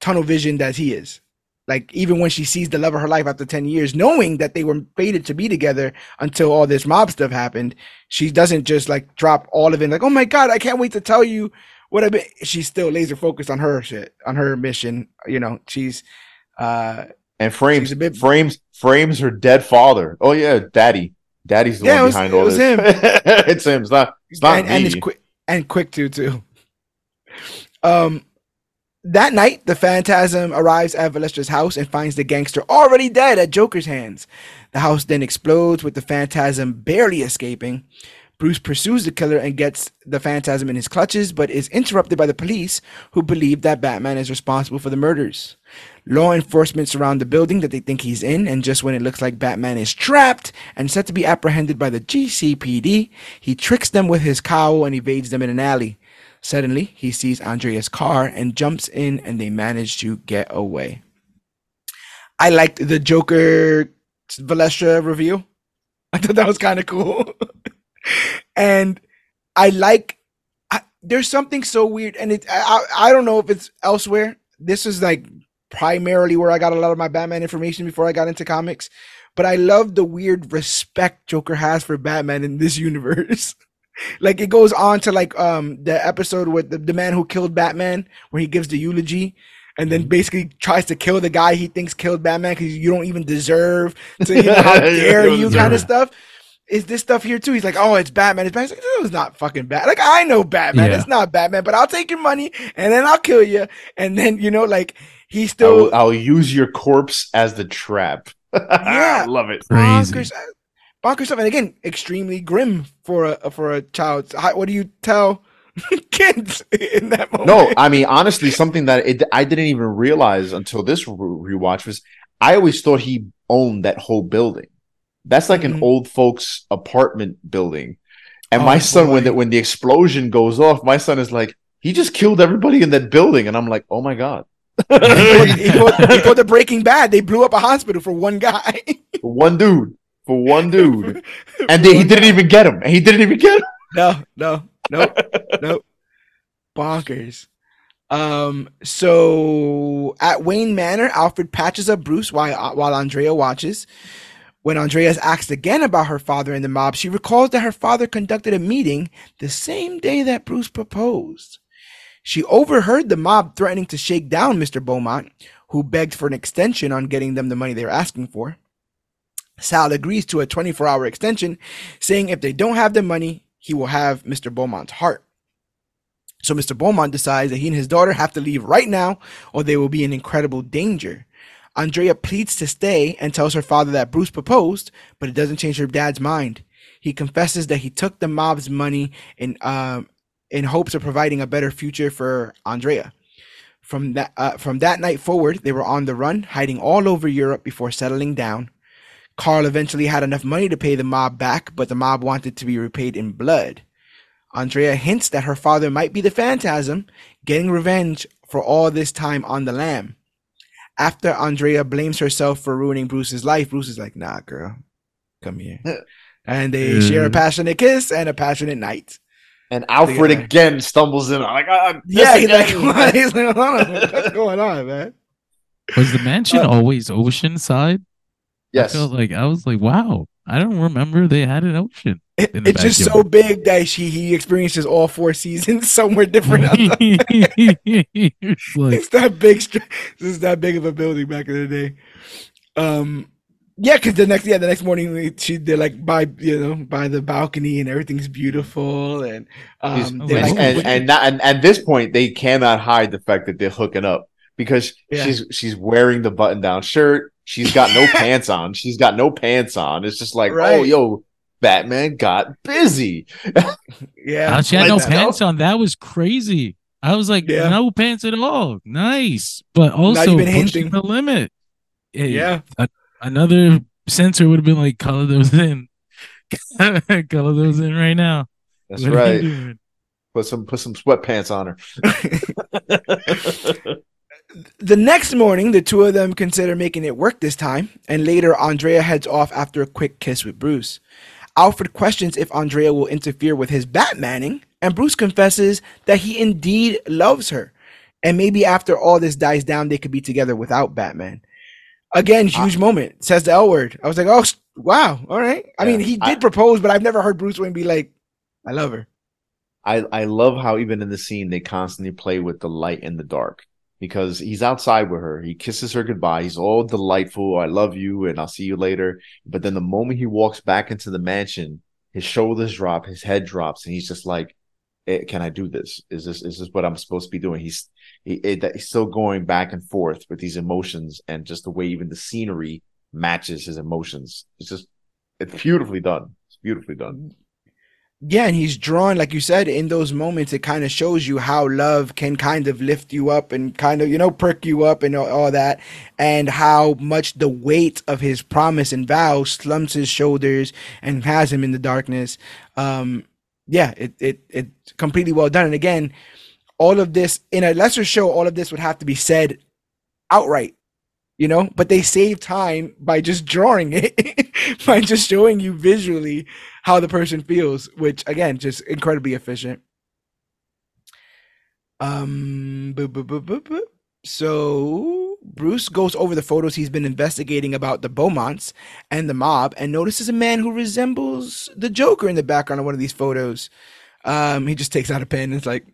tunnel visioned as he is. Like, even when she sees the love of her life after ten years, knowing that they were fated to be together until all this mob stuff happened, she doesn't just, like, drop all of it. Like, oh, my God, I can't wait to tell you what I've been. She's still laser focused on her shit, on her mission. You know, she's uh, and frames she's a bit... frames frames her dead father. Oh, yeah, daddy. Daddy's the yeah, one it was, behind it all was this. Him. It's him. It's not, it's not and, me. And it's quick. And quick, too, too. Um. That night, the Phantasm arrives at Valestra's house and finds the gangster already dead at Joker's hands. The house then explodes with the Phantasm barely escaping. Bruce pursues the killer and gets the Phantasm in his clutches, but is interrupted by the police, who believe that Batman is responsible for the murders. Law enforcement surround the building that they think he's in, and just when it looks like Batman is trapped and set to be apprehended by the G C P D, he tricks them with his cowl and evades them in an alley. Suddenly, he sees Andrea's car and jumps in, and they manage to get away. I liked the Joker Valestra review. I thought that was kind of cool. And I like, I, there's something so weird, and it, I, I don't know if it's elsewhere. This is like primarily where I got a lot of my Batman information before I got into comics. But I love the weird respect Joker has for Batman in this universe. Like, it goes on to, like, um the episode with the, the man who killed Batman, where he gives the eulogy and then basically tries to kill the guy he thinks killed Batman because you don't even deserve to, you know, how dare you kind of stuff. Is this stuff here, too? He's like, oh, it's Batman. It's Batman. It's like, it was not fucking Batman. Like, I know Batman. Yeah. It's not Batman, but I'll take your money and then I'll kill you. And then, you know, like, he still. I'll, I'll use your corpse as the trap. Yeah. I love it. Crazy. Bonkers. Bonkers stuff, and again, extremely grim for a for a child. How, what do you tell kids in that moment? No, I mean, honestly, something that it, I didn't even realize until this rewatch was I always thought he owned that whole building. That's like mm-hmm. an old folks' apartment building. And oh, my son, boy. when the, when the explosion goes off, my son is like, he just killed everybody in that building, and I'm like, oh my god. Before the Breaking Bad, they blew up a hospital for one guy, one dude. For one dude, and then he didn't even get him. He didn't even get him. No, no, no, no. Bonkers. Um. So at Wayne Manor, Alfred patches up Bruce while while Andrea watches. When Andrea is asked again about her father and the mob, she recalls that her father conducted a meeting the same day that Bruce proposed. She overheard the mob threatening to shake down Mister Beaumont, who begged for an extension on getting them the money they were asking for. Sal agrees to a twenty-four hour extension, saying if they don't have the money, he will have Mister Beaumont's heart. So Mister Beaumont decides that he and his daughter have to leave right now, or they will be in incredible danger. Andrea pleads to stay and tells her father that Bruce proposed, but it doesn't change her dad's mind. He confesses that he took the mob's money in um, in hopes of providing a better future for Andrea. From that uh, from that night forward, they were on the run, hiding all over Europe before settling down. Carl eventually had enough money to pay the mob back, but the mob wanted to be repaid in blood. Andrea hints that her father might be the Phantasm, getting revenge for all this time on the lam. After Andrea blames herself for ruining Bruce's life, Bruce is like, nah, girl, come here. and they mm. share a passionate kiss and a passionate night. And Alfred together. again stumbles in. Like, I'm yeah, he's like, what? He's like, what's going on, man? Was the mansion uh, always oceanside? Yes. I felt like I was like, wow, I don't remember they had an ocean. It, it's backyard. Just so big that she he experiences all four seasons somewhere different. Like, it's, like, it's that big. It's that big of a building back in the day. Um, yeah, because the next yeah the next morning she they're like by you know by the balcony and everything's beautiful and um oh, like, and and, not, and at this point they cannot hide the fact that they're hooking up because yeah. she's she's wearing the button down shirt. She's got no pants on. She's got no pants on. It's just like right. oh yo. Batman got busy. yeah, she had no pants on. That was crazy. I was like, yeah. no pants at all. Nice, but also pushing the limit. It, yeah, a, another censor would have been like, color those in, color those in right now. That's what right. Put some put some sweatpants on her. The next morning, the two of them consider making it work this time, and later Andrea heads off after a quick kiss with Bruce. Alfred questions if Andrea will interfere with his Batmaning, and Bruce confesses that he indeed loves her. And maybe after all this dies down, they could be together without Batman. Again, huge I, moment. Says the L word. I was like, oh, wow. All right. I yeah, mean, he did I, propose, but I've never heard Bruce Wayne be like, I love her. I, I love how even in the scene, they constantly play with the light and the dark. Because he's outside with her. He kisses her goodbye. He's all delightful. I love you and I'll see you later. But then the moment he walks back into the mansion, his shoulders drop, his head drops, and he's just like, eh, can I do this? Is this is this what I'm supposed to be doing? He's he, it, he's still going back and forth with these emotions, and just the way even the scenery matches his emotions. It's just it's beautifully done. It's beautifully done. Yeah, and he's drawn, like you said, in those moments, it kind of shows you how love can kind of lift you up and kind of, you know, perk you up and all, all that, and how much the weight of his promise and vow slumps his shoulders and has him in the darkness. Um, yeah, it it it's completely well done. And again, all of this, in a lesser show, all of this would have to be said outright. You know, but they save time by just drawing it, by just showing you visually how the person feels, which again, just incredibly efficient. Um, boop, boop, boop, boop, boop. So Bruce goes over the photos he's been investigating about the Beaumonts and the mob, and notices a man who resembles the Joker in the background of one of these photos. Um, he just takes out a pen and it's like,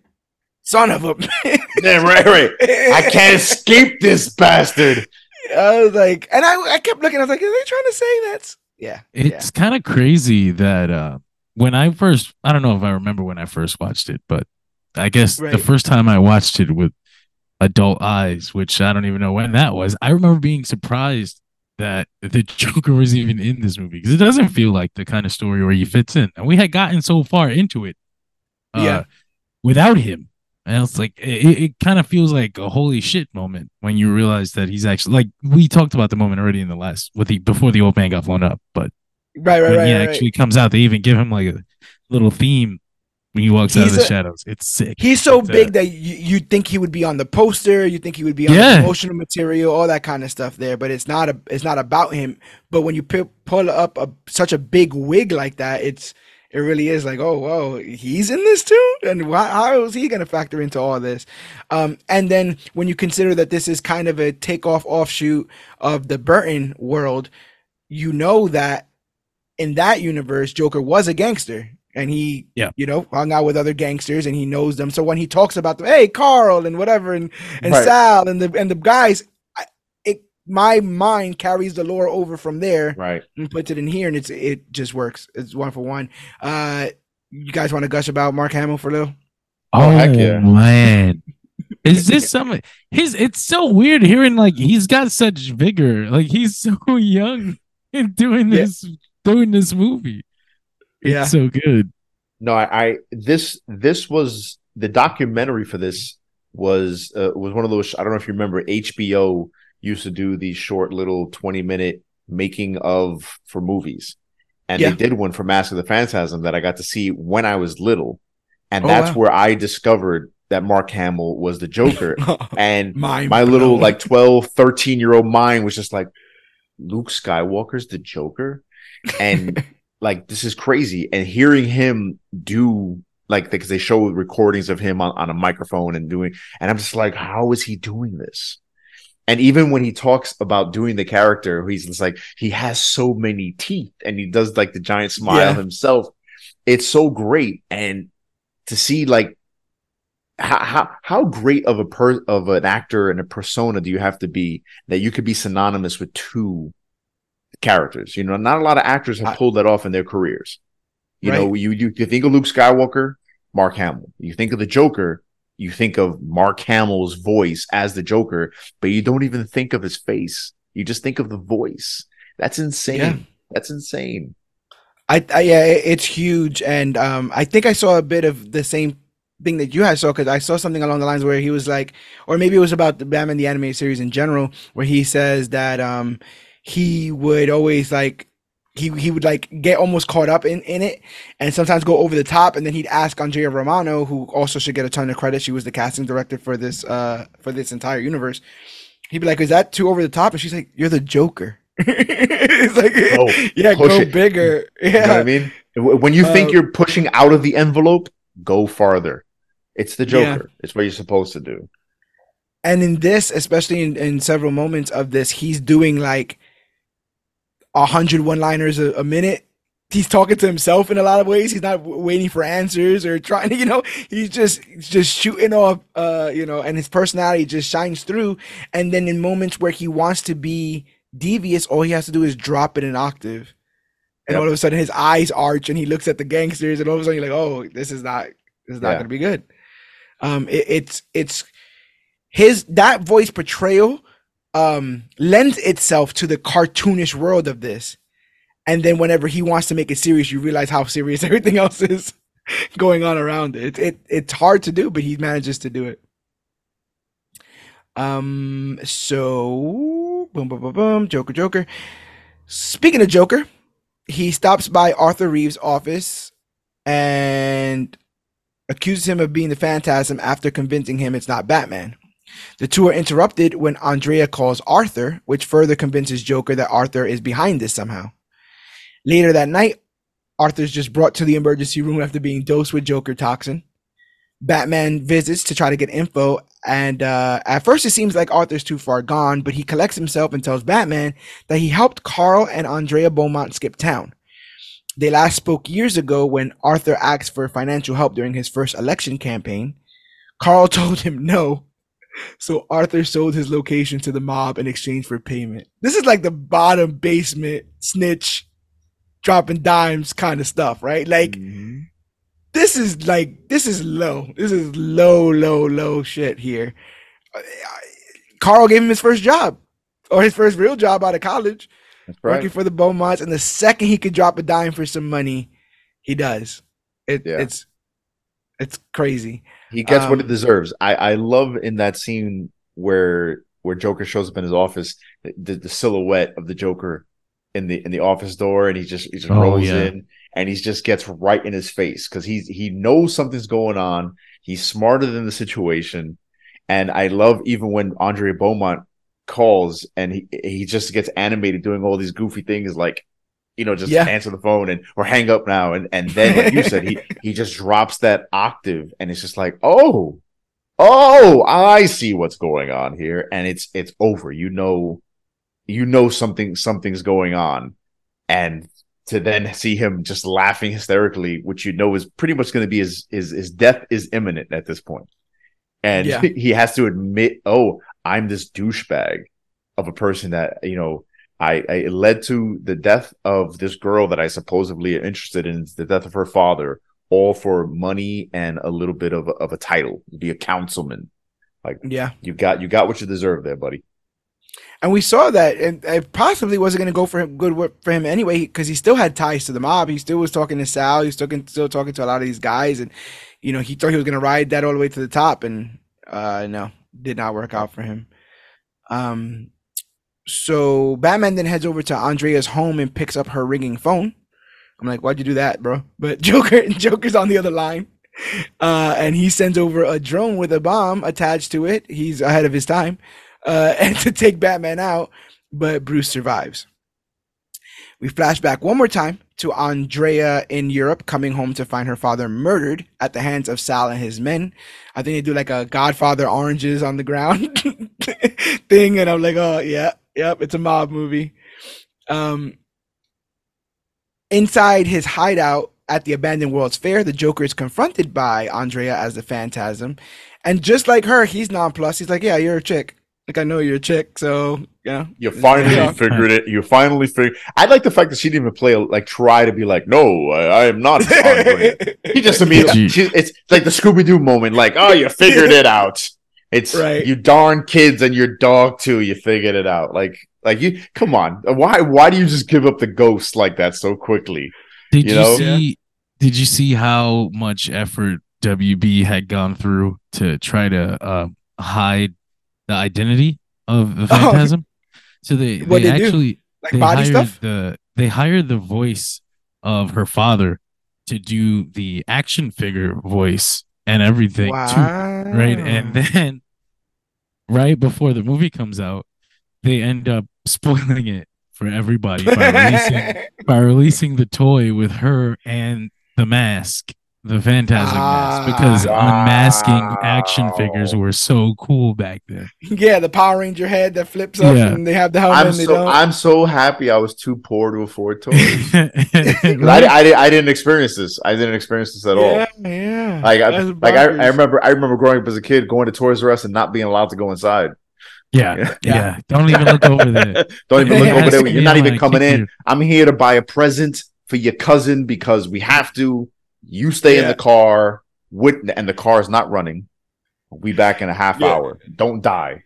son of a bitch. Yeah, right, right. I can't escape this bastard. I was like, and I, I kept looking. I was like, are they trying to say that's? Yeah. It's yeah. kind of crazy that uh, when I first, I don't know if I remember when I first watched it, but I guess right. the first time I watched it with adult eyes, which I don't even know when that was, I remember being surprised that the Joker was even in this movie because it doesn't feel like the kind of story where he fits in. And we had gotten so far into it uh, yeah. without him. And it's like, it, it kind of feels like a holy shit moment when you realize that he's actually, like, we talked about the moment already in the last, with the before the old man got blown up, but right, right, when right, he right, actually right. comes out, they even give him like a little theme when he walks he's out of the a, shadows. It's sick. He's so it's, big uh, that you, you'd think he would be on the poster, you think he would be on yeah. the promotional material, all that kind of stuff there, but it's not a, it's not about him. But when you p- pull up a, such a big wig like that, it's, it really is like, oh, whoa, he's in this too? And why, how is he going to factor into all this? Um, and then when you consider that this is kind of a takeoff offshoot of the Burton world, you know that in that universe, Joker was a gangster. And he, yeah. you know, hung out with other gangsters and he knows them. So when he talks about them, hey, Carl and whatever, and, and right. Sal and the and the guys, I, it my mind carries the lore over from there right. and puts it in here. And it's it just works. It's one for one. Uh, you guys want to gush about Mark Hamill for a little? Oh, heck yeah. Man. Is this something? His, it's so weird hearing like he's got such vigor. Like he's so young and doing this, yeah. doing this movie. Yeah, it's so good. No, I, I this this was the documentary for this was uh, was one of those. I don't know if you remember, H B O used to do these short little twenty minute making of for movies, and yeah. they did one for Mask of the Phantasm that I got to see when I was little, and oh, that's wow. where I discovered that Mark Hamill was the Joker, and my, my little like twelve, thirteen year old mind was just like, Luke Skywalker's the Joker, and. like, this is crazy. And hearing him do, like, because they show recordings of him on, on a microphone and doing, and I'm just like, how is he doing this? And even when he talks about doing the character, he's just like, he has so many teeth and he does like the giant smile yeah. himself. It's so great. And to see like how, how, how great of a per- of an actor and a persona do you have to be that you could be synonymous with two characters? You know, not a lot of actors have pulled that off in their careers. You right. know, you, you you think of Luke Skywalker, Mark Hamill. You think of the Joker, you think of Mark Hamill's voice as the Joker, but you don't even think of his face. You just think of the voice. That's insane. Yeah. That's insane. I, I yeah, it's huge, and um, I think I saw a bit of the same thing that you guys saw, because I saw something along the lines where he was like, or maybe it was about the Batman the Animated Series in general, where he says that um, he would always like. He he would like get almost caught up in, in it and sometimes go over the top, and then he'd ask Andrea Romano, who also should get a ton of credit. She was the casting director for this uh for this entire universe. He'd be like, "Is that too over the top?" And she's like, "You're the Joker." It's like, oh, yeah, go it. bigger. Yeah. You know what I mean? When you think uh, you're pushing out of the envelope, go farther. It's the Joker. Yeah. It's what you're supposed to do. And in this, especially in, in several moments of this, he's doing like one hundred one-liners a, a minute. He's talking to himself in a lot of ways. He's not w- waiting for answers or trying to, you know, he's just just shooting off, uh, you know, and his personality just shines through. And then in moments where he wants to be devious, all he has to do is drop it an octave. And yep. all of a sudden his eyes arch and he looks at the gangsters, and all of a sudden you're like, oh, this is not, this is not yeah. going to be good. Um, it, it's, it's his, that voice portrayal um lends itself to the cartoonish world of this, and then whenever he wants to make it serious, you realize how serious everything else is going on around it. It, it it's hard to do, but he manages to do it. Um so boom boom boom boom Joker Joker speaking of Joker, he stops by Arthur Reeves' office and accuses him of being the Phantasm after convincing him it's not Batman. The two are interrupted when Andrea calls Arthur, which further convinces Joker that Arthur is behind this somehow. Later that night, Arthur's just brought to the emergency room after being dosed with Joker toxin. Batman visits to try to get info, and uh, at first it seems like Arthur's too far gone, but he collects himself and tells Batman that he helped Carl and Andrea Beaumont skip town. They last spoke years ago when Arthur asked for financial help during his first election campaign. Carl told him no. So Arthur sold his location to the mob in exchange for payment. This is like the bottom basement snitch, dropping dimes kind of stuff, right? Like mm-hmm. this is like, this is low. This is low, low, low shit here. Carl gave him his first job, or his first real job out of college. That's right. Working for the Beaumonts. And the second he could drop a dime for some money, he does. It, yeah. It's, it's crazy. He gets um, what it deserves. I, I love in that scene where where Joker shows up in his office, the, the silhouette of the Joker in the in the office door, and he just he just oh, rolls yeah. in, and he just gets right in his face because he's he knows something's going on. He's smarter than the situation, and I love even when Andrea Beaumont calls and he he just gets animated doing all these goofy things like. You know, just yeah. answer the phone and or hang up now. And and then, like you said, he, he just drops that octave, and it's just like, oh, oh, I see what's going on here. And it's it's over. You know, you know something something's going on. And to then see him just laughing hysterically, which you know is pretty much going to be his, his, his death is imminent at this point. And yeah. he has to admit, oh, I'm this douchebag of a person that, you know, I, I it led to the death of this girl that I supposedly am interested in, the death of her father, all for money and a little bit of a, of a title, be a councilman. Like, yeah, you got you got what you deserve there, buddy. And we saw that, and it possibly wasn't going to go for him good for him anyway, because he still had ties to the mob. He still was talking to Sal. He was still, still talking to a lot of these guys, and you know he thought he was going to ride that all the way to the top, and uh, no, did not work out for him. Um. So Batman then heads over to Andrea's home and picks up her ringing phone. I'm like, why'd you do that, bro? But Joker, Joker's on the other line, uh, and he sends over a drone with a bomb attached to it. He's ahead of his time, uh, and to take Batman out, but Bruce survives. We flash back one more time to Andrea in Europe, coming home to find her father murdered at the hands of Sal and his men. I think they do like a Godfather oranges on the ground thing, and I'm like, oh yeah, yep, it's a mob movie. Um, inside his hideout at the abandoned World's Fair, the Joker is confronted by Andrea as the Phantasm, and just like her, he's nonplussed. He's like, yeah, you're a chick. Like, I know you're a chick, so yeah. You finally figured it. You finally figured. I like the fact that she didn't even play like try to be like, no, I, I am not. He just immediately. She, it's like the Scooby Doo moment. Like, oh, you figured it out. It's right. You darn kids and your dog too. You figured it out. Like, like you. Come on. Why? Why do you just give up the ghost like that so quickly? Did you, you know? see? Did you see how much effort W B had gone through to try to uh, hide the identity of the Phantasm? Oh. So they, they, they actually like they body hired stuff? the they hired the voice of her father to do the action figure voice and everything. Wow. Too, right? And then right before the movie comes out, they end up spoiling it for everybody by releasing, by releasing the toy with her and the mask. The Phantasm ah, mask, because unmasking wow. action figures were so cool back then. Yeah, the Power Ranger head that flips up, yeah. and they have the helmet. I'm and they so don't. I'm so happy I was too poor to afford toys. Right? I, I, I didn't experience this. I didn't experience this at yeah, all. Yeah, like, I, like I, I remember. I remember growing up as a kid going to Toys R Us and not being allowed to go inside. Yeah, yeah. yeah. yeah. Don't even look over there. Don't even look over there. You're not even coming in. Here. I'm here to buy a present for your cousin because we have to. You stay yeah. in the car, with, and the car is not running. We'll be back in a half yeah. hour. Don't die.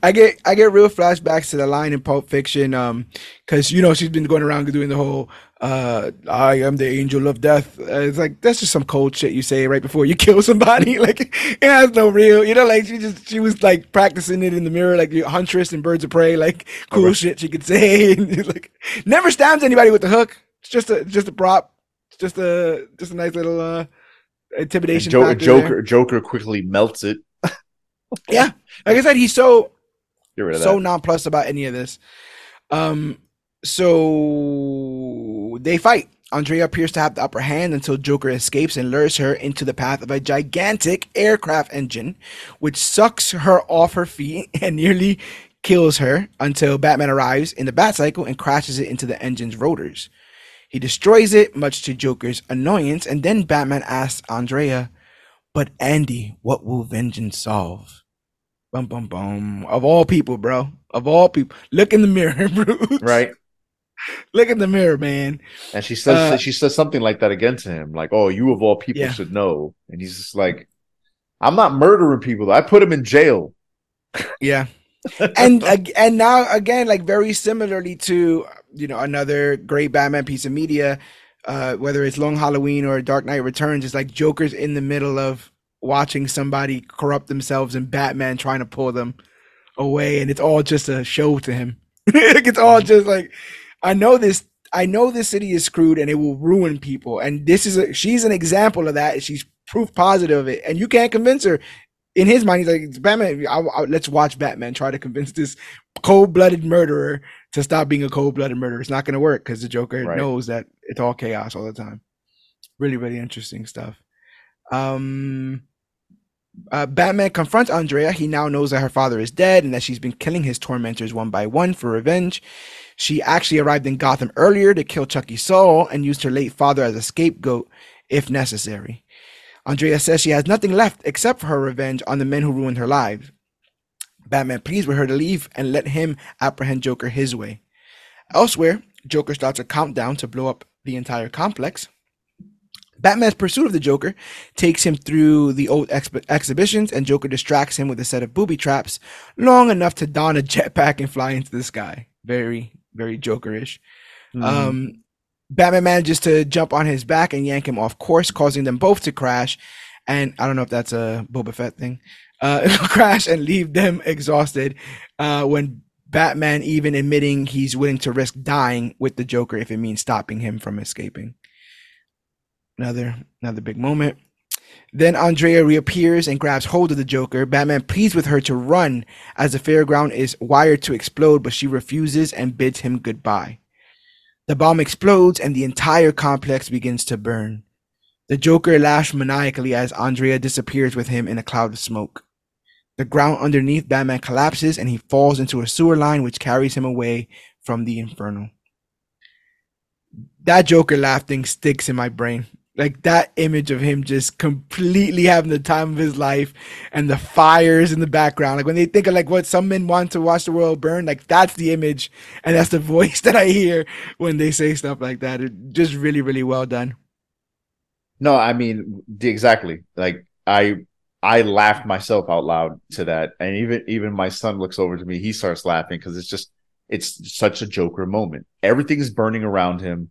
I get I get real flashbacks to the line in Pulp Fiction, um, because you know she's been going around doing the whole uh, "I am the angel of death." Uh, it's like that's just some cold shit you say right before you kill somebody. Like it has no real, you know. Like she just she was like practicing it in the mirror, like Huntress and Birds of Prey, like cool right. shit she could say. And like never stabs anybody with the hook. It's just a just a prop. Just a just a nice little uh, intimidation. Jo- Joker there. Joker quickly melts it. Yeah, like I said, he's so so that. nonplussed about any of this. Um, so they fight. Andrea appears to have the upper hand until Joker escapes and lures her into the path of a gigantic aircraft engine, which sucks her off her feet and nearly kills her until Batman arrives in the Batcycle and crashes it into the engine's rotors. He destroys it, much to Joker's annoyance, and then Batman asks Andrea, "But Andy, what will vengeance solve?" Bum bum bum. Of all people, bro. Of all people, look in the mirror, Bruce. Right. Look in the mirror, man. And she says uh, she says something like that again to him, like, "Oh, you of all people yeah. should know." And he's just like, "I'm not murdering people. I put him in jail." Yeah. and and now again, like very similarly to. You know, another great Batman piece of media, uh, whether it's Long Halloween or Dark Knight Returns, it's like Joker's in the middle of watching somebody corrupt themselves and Batman trying to pull them away. And it's all just a show to him. It's all just like, I know this, I know this city is screwed and it will ruin people. And this is, a, she's an example of that. She's proof positive of it. And you can't convince her. In his mind, he's like, it's Batman. I, I, let's watch Batman try to convince this cold-blooded murderer to stop being a cold-blooded murderer. It's not going to work because the Joker right. knows that it's all chaos all the time. Really, really interesting stuff. Um, uh, Batman confronts Andrea. He now knows that her father is dead and that she's been killing his tormentors one by one for revenge. She actually arrived in Gotham earlier to kill Chucky Sol and used her late father as a scapegoat if necessary. Andrea says she has nothing left except for her revenge on the men who ruined her lives. Batman pleads with her to leave and let him apprehend Joker his way. Elsewhere, Joker starts a countdown to blow up the entire complex. Batman's pursuit of the Joker takes him through the old ex- exhibitions, and Joker distracts him with a set of booby traps long enough to don a jetpack and fly into the sky. Very, very Joker-ish. Mm-hmm. Um, Batman manages to jump on his back and yank him off course, causing them both to crash. And I don't know if that's a Boba Fett thing. Uh, it'll crash and leave them exhausted uh, when Batman even admitting he's willing to risk dying with the Joker if it means stopping him from escaping. Another, another big moment. Then Andrea reappears and grabs hold of the Joker. Batman pleads with her to run as the fairground is wired to explode, but she refuses and bids him goodbye. The bomb explodes and the entire complex begins to burn. The Joker laughs maniacally as Andrea disappears with him in a cloud of smoke. The ground underneath Batman collapses and he falls into a sewer line which carries him away from the inferno. That Joker laugh thing sticks in my brain. Like that image of him just completely having the time of his life and the fires in the background. Like when they think of like what some men want to watch the world burn, like that's the image and that's the voice that I hear when they say stuff like that. It's just really, really well done. No, I mean, exactly. Like I I laughed myself out loud to that. And even even my son looks over to me. He starts laughing because it's just, it's such a Joker moment. Everything's burning around him.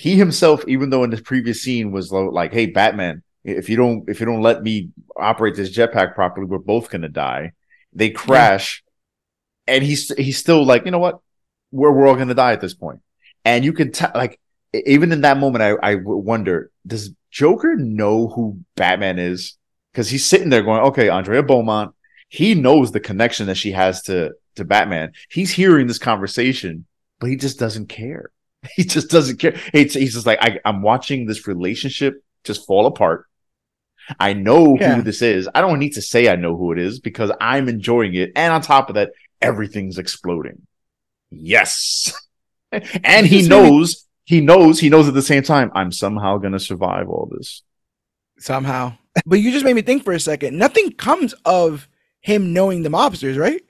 He himself, even though in the previous scene was like, "Hey, Batman, if you don't, if you don't let me operate this jetpack properly, we're both gonna die." They crash, yeah. And he's he's still like, you know what? We're we're all gonna die at this point. And you can tell, like, even in that moment, I I wonder, does Joker know who Batman is? Because he's sitting there going, "Okay, Andrea Beaumont." He knows the connection that she has to to Batman. He's hearing this conversation, but he just doesn't care. He just doesn't care. He's, he's just like, I, I'm watching this relationship just fall apart. I know yeah. who this is. I don't need to say I know who it is because I'm enjoying it. And on top of that, everything's exploding. Yes. And he knows, he knows, he knows at the same time, I'm somehow going to survive all this. Somehow. But you just made me think for a second. Nothing comes of him knowing the mobsters, right?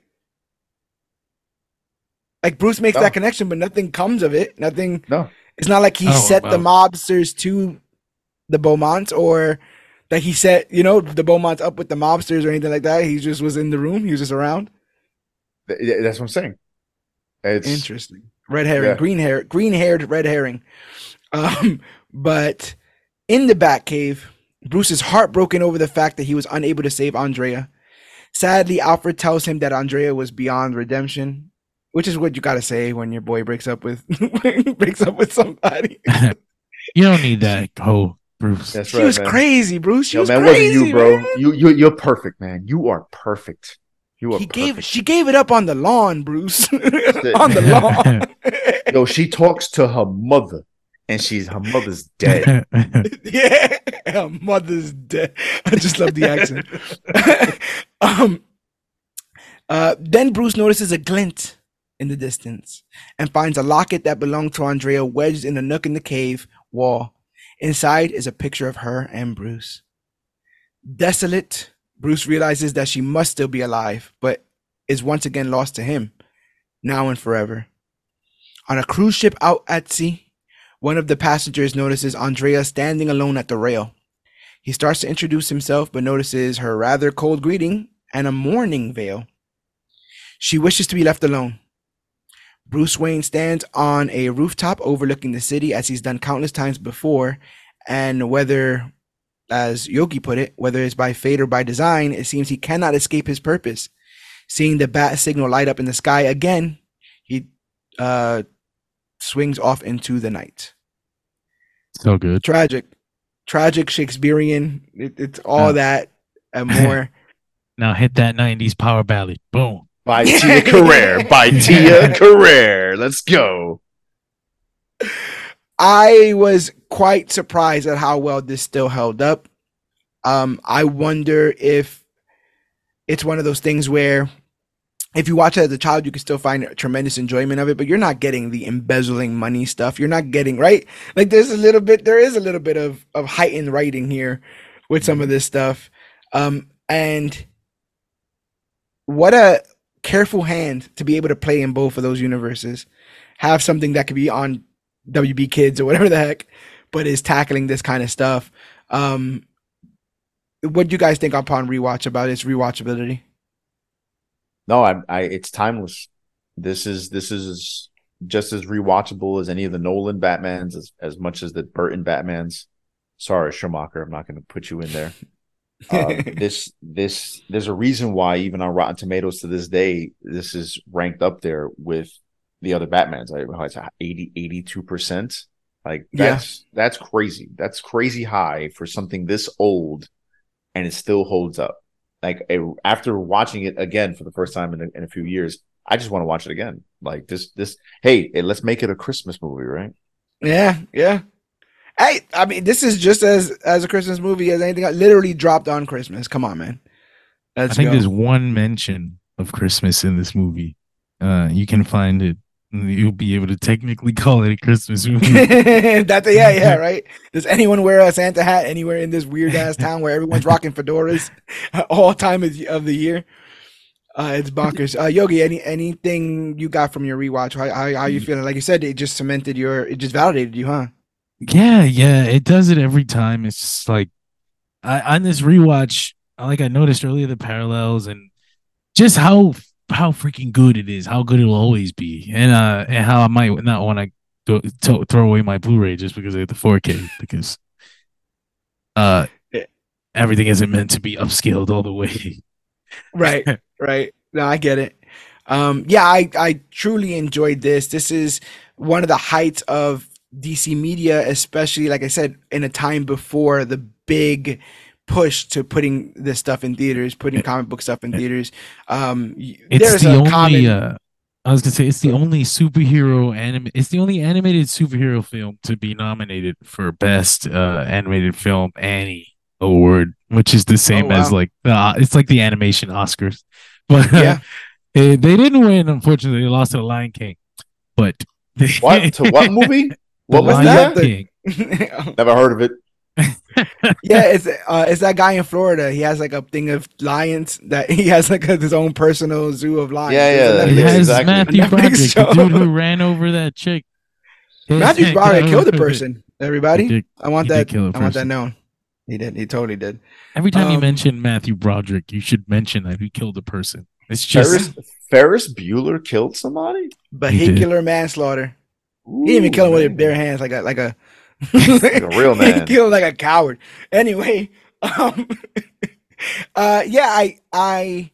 Like Bruce makes no. that connection, but nothing comes of it. Nothing. No, it's not like he oh, set wow. the mobsters to the Beaumonts, or that he set you know the Beaumonts up with the mobsters or anything like that. He just was in the room. He was just around. That's what I'm saying. It's interesting. Red herring, yeah. green hair, green haired red herring. Um, but in the Batcave, Bruce is heartbroken over the fact that he was unable to save Andrea. Sadly, Alfred tells him that Andrea was beyond redemption. Which is what you gotta say when your boy breaks up with breaks up with somebody. You don't need that hoe, Bruce. That's she right, was man. Crazy, Bruce. She Yo, was man, crazy, wasn't you, bro. Man. You you you're perfect, man. You are perfect. You are. He perfect. gave she gave it up on the lawn, Bruce. On the lawn. Yo, she talks to her mother, and she's her mother's dead. Yeah, her mother's dead. I just love the accent. um. Uh. Then Bruce notices a glint in the distance and finds a locket that belonged to Andrea wedged in a nook in the cave wall. Inside is a picture of her and Bruce. Desolate, Bruce realizes that she must still be alive, but is once again lost to him, now and forever. On a cruise ship out at sea, one of the passengers notices Andrea standing alone at the rail. He starts to introduce himself, but notices her rather cold greeting and a mourning veil. She wishes to be left alone. Bruce Wayne stands on a rooftop overlooking the city as he's done countless times before, and whether, as Yogi put it, whether it's by fate or by design, it seems he cannot escape his purpose. Seeing the bat signal light up in the sky again, he uh, swings off into the night. So good. Tragic. Tragic Shakespearean. It, it's all uh, that and more. Now hit that nineties power ballad. Boom. By Tia Carrere. By Tia Carrere. Let's go. I was quite surprised at how well this still held up. Um, I wonder if it's one of those things where if you watch it as a child, you can still find tremendous enjoyment of it, but you're not getting the embezzling money stuff. You're not getting, right? Like there's a little bit, there is a little bit of, of heightened writing here with some of this stuff. Um, and what a careful hand to be able to play in both of those universes, have something that could be on W B Kids or whatever the heck, but is tackling this kind of stuff. Um, what do you guys think upon rewatch about its rewatchability? No, I, I, it's timeless. This is, this is just as rewatchable as any of the Nolan Batmans, as, as much as the Burton Batmans. Sorry, Schumacher, I'm not going to put you in there. uh, this this there's a reason why even on Rotten Tomatoes to this day this is ranked up there with the other Batmans. I know it's eighty, eighty-two percent. Like that's yeah. that's crazy. That's crazy high for something this old, and it still holds up. Like it, after watching it again for the first time in a, in a few years, I just want to watch it again. Like this, this. Hey, let's make it a Christmas movie, right? Yeah, yeah. Hey, I mean, this is just as as a Christmas movie as anything. I literally dropped on Christmas. Come on, man. Let's I think go. There's one mention of Christmas in this movie. Uh, you can find it. You'll be able to technically call it a Christmas movie. That's a, yeah, yeah, right. Does anyone wear a Santa hat anywhere in this weird ass town where everyone's rocking fedoras all time of the year? Uh, it's bonkers. Uh, Yogi, any anything you got from your rewatch? How, how how you feeling? Like you said, it just cemented your, it just validated you, huh? Yeah, yeah, it does it every time. It's just like I, on this rewatch, like I noticed earlier the parallels and just how. how freaking good it is, how good it'll always be, and uh, and how I might not want to go to, throw away my Blu-ray just because I have the four K, because uh, everything isn't meant to be upscaled all the way. Right, right. No, I get it. Um, yeah, I, I truly enjoyed this. This is one of the heights of D C media, especially, like I said, in a time before the big push to putting this stuff in theaters, putting comic book stuff in theaters. Um, it's there's the a only. Common... Uh, I was gonna say it's the only superhero anime. It's the only animated superhero film to be nominated for best uh, animated film Annie Award, which is the same oh, wow. as like uh, it's like the animation Oscars. But yeah, uh, they didn't win. Unfortunately, they lost to The Lion King. But what to what movie? What was Lion that? King. Never heard of it. Yeah, it's uh, it's that guy in Florida. He has like a thing of lions that he has like a, his own personal zoo of lions. Yeah, yeah, he has exactly. Matthew Broderick, the dude who ran over that chick. His Matthew Broderick killed a person. Everybody, did, I want that. I want that known. He did. He totally did. Every time um, you mention Matthew Broderick, you should mention that he killed a person. It's just Ferris, Ferris Bueller killed somebody. Vehicular manslaughter. Ooh, he didn't even kill him with his bare hands, like a like a. Like a real man. He killed like a coward. Anyway, um, uh, yeah, I, I,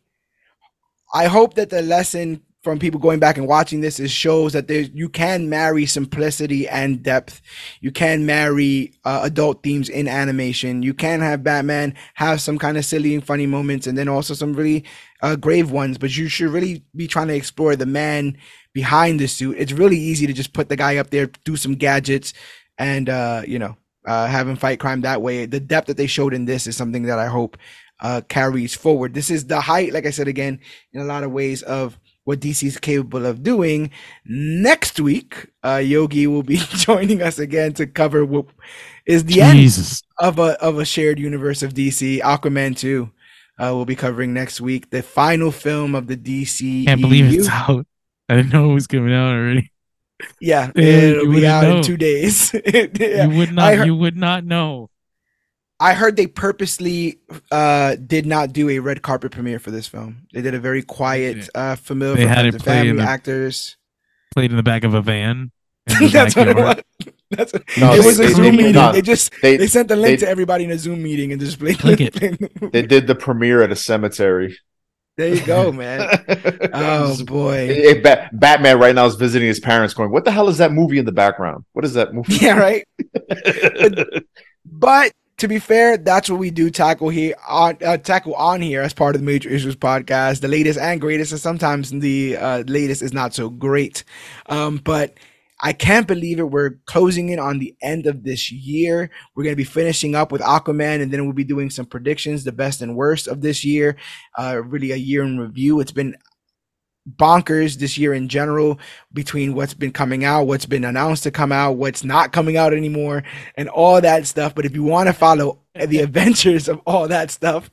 I hope that the lesson from people going back and watching this is shows that there you can marry simplicity and depth. You can marry uh, adult themes in animation. You can have Batman have some kind of silly and funny moments, and then also some really uh, grave ones. But you should really be trying to explore the man behind the suit. It's really easy to just put the guy up there, do some gadgets. And, uh, you know, uh, having fight crime that way, the depth that they showed in this is something that I hope uh, carries forward. This is the height, like I said, again, in a lot of ways of what D C is capable of doing. Next week, uh, Yogi will be joining us again to cover what is the Jesus. end of a of a shared universe of D C. Aquaman two uh, will be covering next week. The final film of the D C. Can't believe it's out. I didn't know it was coming out already. Yeah, it'll be out know. in two days. Yeah. You would not. Heard, you would not know. I heard they purposely uh, did not do a red carpet premiere for this film. They did a very quiet, uh, familiar. They had it played in the, actors played in the back of a van. That's what it was. That's what, no, it they, was a they, Zoom they, meeting. No, they just they, they sent the link they, to everybody in a Zoom meeting and just played click it. it. They did the premiere at a cemetery. There you go, man. Oh, boy. It, it, ba- Batman right now is visiting his parents going, what the hell is that movie in the background? What is that movie? Yeah, right? but, but to be fair, that's what we do tackle here on uh, tackle on here as part of the Major Issues podcast. The latest and greatest, and sometimes the uh, latest is not so great. Um, but I can't believe it. We're closing in on the end of this year. We're going to be finishing up with Aquaman, and then we'll be doing some predictions, the best and worst of this year. Uh, really a year in review. It's been bonkers this year in general, between what's been coming out, what's been announced to come out, what's not coming out anymore, and all that stuff. But if you want to follow the adventures of all that stuff,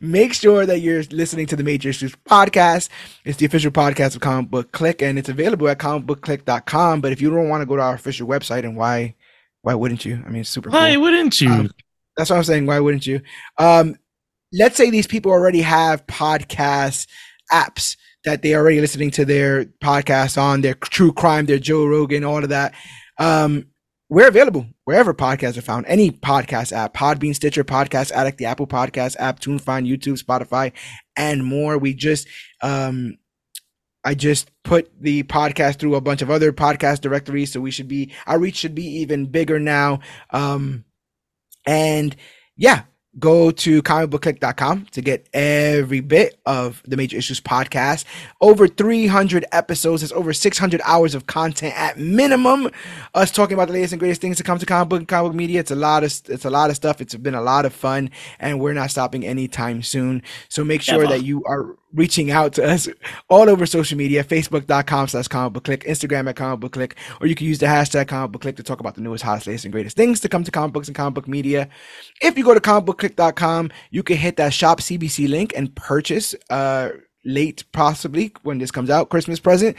make sure that you're listening to the Major Issues podcast. It's the official podcast of Comic Book Clique, and it's available at comic book clique dot com. But if you don't want to go to our official website, and why, why wouldn't you? I mean, it's super cool. Why wouldn't you? Um, that's what I'm saying. Why wouldn't you? Um, let's say these people already have podcast apps that they are already listening to their podcasts on, their true crime, their Joe Rogan, all of that. Um, We're available wherever podcasts are found. Any podcast app, Podbean, Stitcher, Podcast Addict, the Apple Podcast app, TuneFind, YouTube, Spotify, and more. We just, um, I just put the podcast through a bunch of other podcast directories. So we should be, our reach should be even bigger now. Um, and yeah, Go to comic book clique dot com to get every bit of the Major Issues podcast. Over three hundred episodes. There's over six hundred hours of content at minimum. Us talking about the latest and greatest things to come to comic book and comic book media. It's a lot of it's a lot of stuff. It's been a lot of fun, and we're not stopping anytime soon. So make sure Never. that you are reaching out to us all over social media, facebook dot com slash comic book clique, Instagram at comic book clique, or you can use the hashtag comic book clique to talk about the newest, hottest, latest, and greatest things to come to comic books and comic book media. If you go to comic book clique dot com, you can hit that shop C B C link and purchase uh late, possibly when this comes out, Christmas present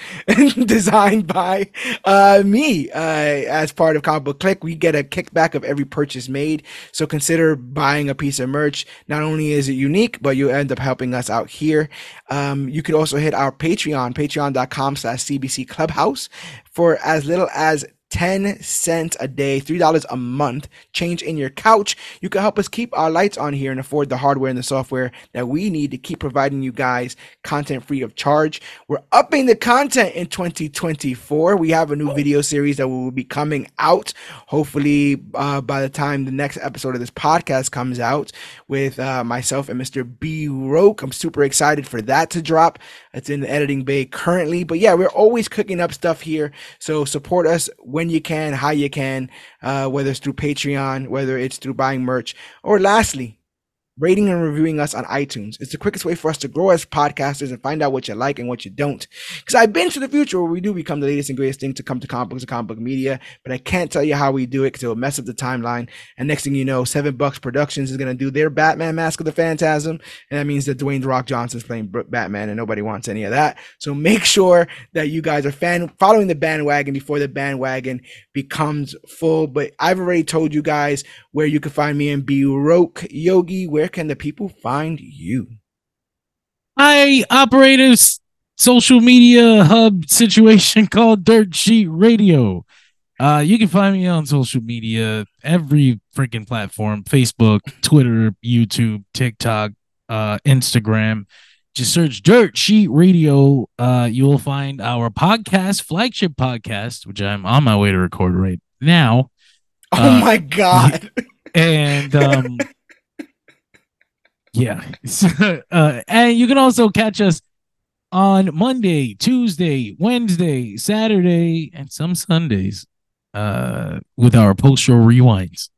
designed by uh me uh as part of Comic Book Clique. We get a kickback of every purchase made, so consider buying a piece of merch. Not only is it unique, but you end up helping us out here. Um you could also hit our Patreon, patreon dot com slash C B C clubhouse, for as little as ten cents a day, three dollars a month, change in your couch. You can help us keep our lights on here and afford the hardware and the software that we need to keep providing you guys content free of charge. We're upping the content in twenty twenty-four. We have a new video series that will be coming out, hopefully uh, by the time the next episode of this podcast comes out, with uh, myself and Mister B-Rok. I'm super excited for that to drop. It's in the editing bay currently. But yeah, we're always cooking up stuff here. So support us when you can, how you can, uh, whether it's through Patreon, whether it's through buying merch, or lastly, rating and reviewing us on iTunes. It's the quickest way for us to grow as podcasters and find out what you like and what you don't. Because I've been to the future where we do become the latest and greatest thing to come to comic books and comic book media, but I can't tell you how we do it because it will mess up the timeline. And next thing you know, Seven Bucks Productions is going to do their Batman Mask of the Phantasm, and that means that Dwayne "The Rock" Johnson's playing Batman, and nobody wants any of that. So make sure that you guys are fan following the bandwagon before the bandwagon becomes full. But I've already told you guys where you can find me and B-Rok. Yogi, where Where can the people find you? I operate a social media hub situation called Dirt Sheet Radio. Uh, you can find me on social media, every freaking platform, Facebook, Twitter, YouTube, TikTok, uh, Instagram. Just search Dirt Sheet Radio. Uh, you will find our podcast, flagship podcast, which I'm on my way to record right now. Oh, uh, my God. And... Um, yeah. uh, and you can also catch us on Monday, Tuesday, Wednesday, Saturday, and some Sundays uh, with our post-show rewinds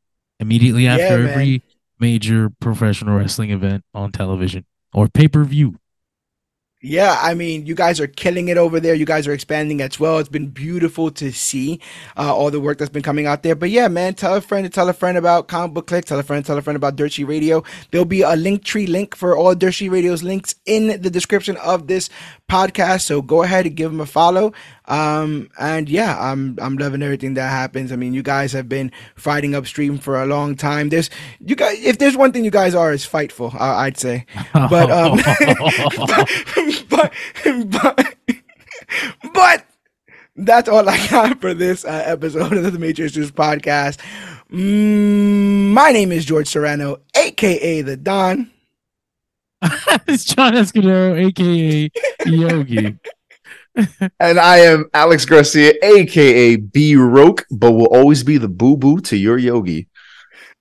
immediately after yeah, every major professional wrestling event on television or pay-per-view. Yeah, I mean, you guys are killing it over there. You guys are expanding as well. It's been beautiful to see uh, all the work that's been coming out there. But yeah, man, tell a friend to tell a friend about Comic Book Clique. Tell a friend, tell a friend about Dirt Sheet Radio. There'll be a Linktree link for all Dirt Sheet Radio's links in the description of this podcast. So go ahead and give them a follow. Um, and yeah, I'm I'm loving everything that happens. I mean, you guys have been fighting upstream for a long time. There's you guys. If there's one thing you guys are, is fightful, uh, I'd say. But um, but but but that's all I got for this uh, episode of the Major Issues podcast. Mm, my name is George Serrano, aka the Don. It's John Escudero, aka Yogi. And I am Alex Garcia, aka B-Rok, but will always be the boo-boo to your Yogi.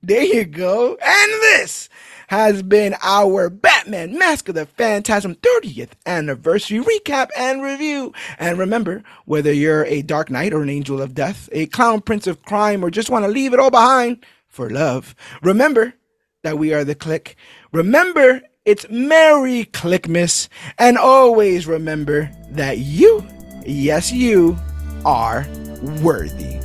There you go. And this has been our Batman Mask of the Phantasm thirtieth anniversary recap and review. And remember, whether you're a Dark Knight or an Angel of Death, a Clown Prince of Crime, or just want to leave it all behind for love, remember that we are the Clique. Remember, it's Merry Clickmas, and always remember that you, yes you, are worthy.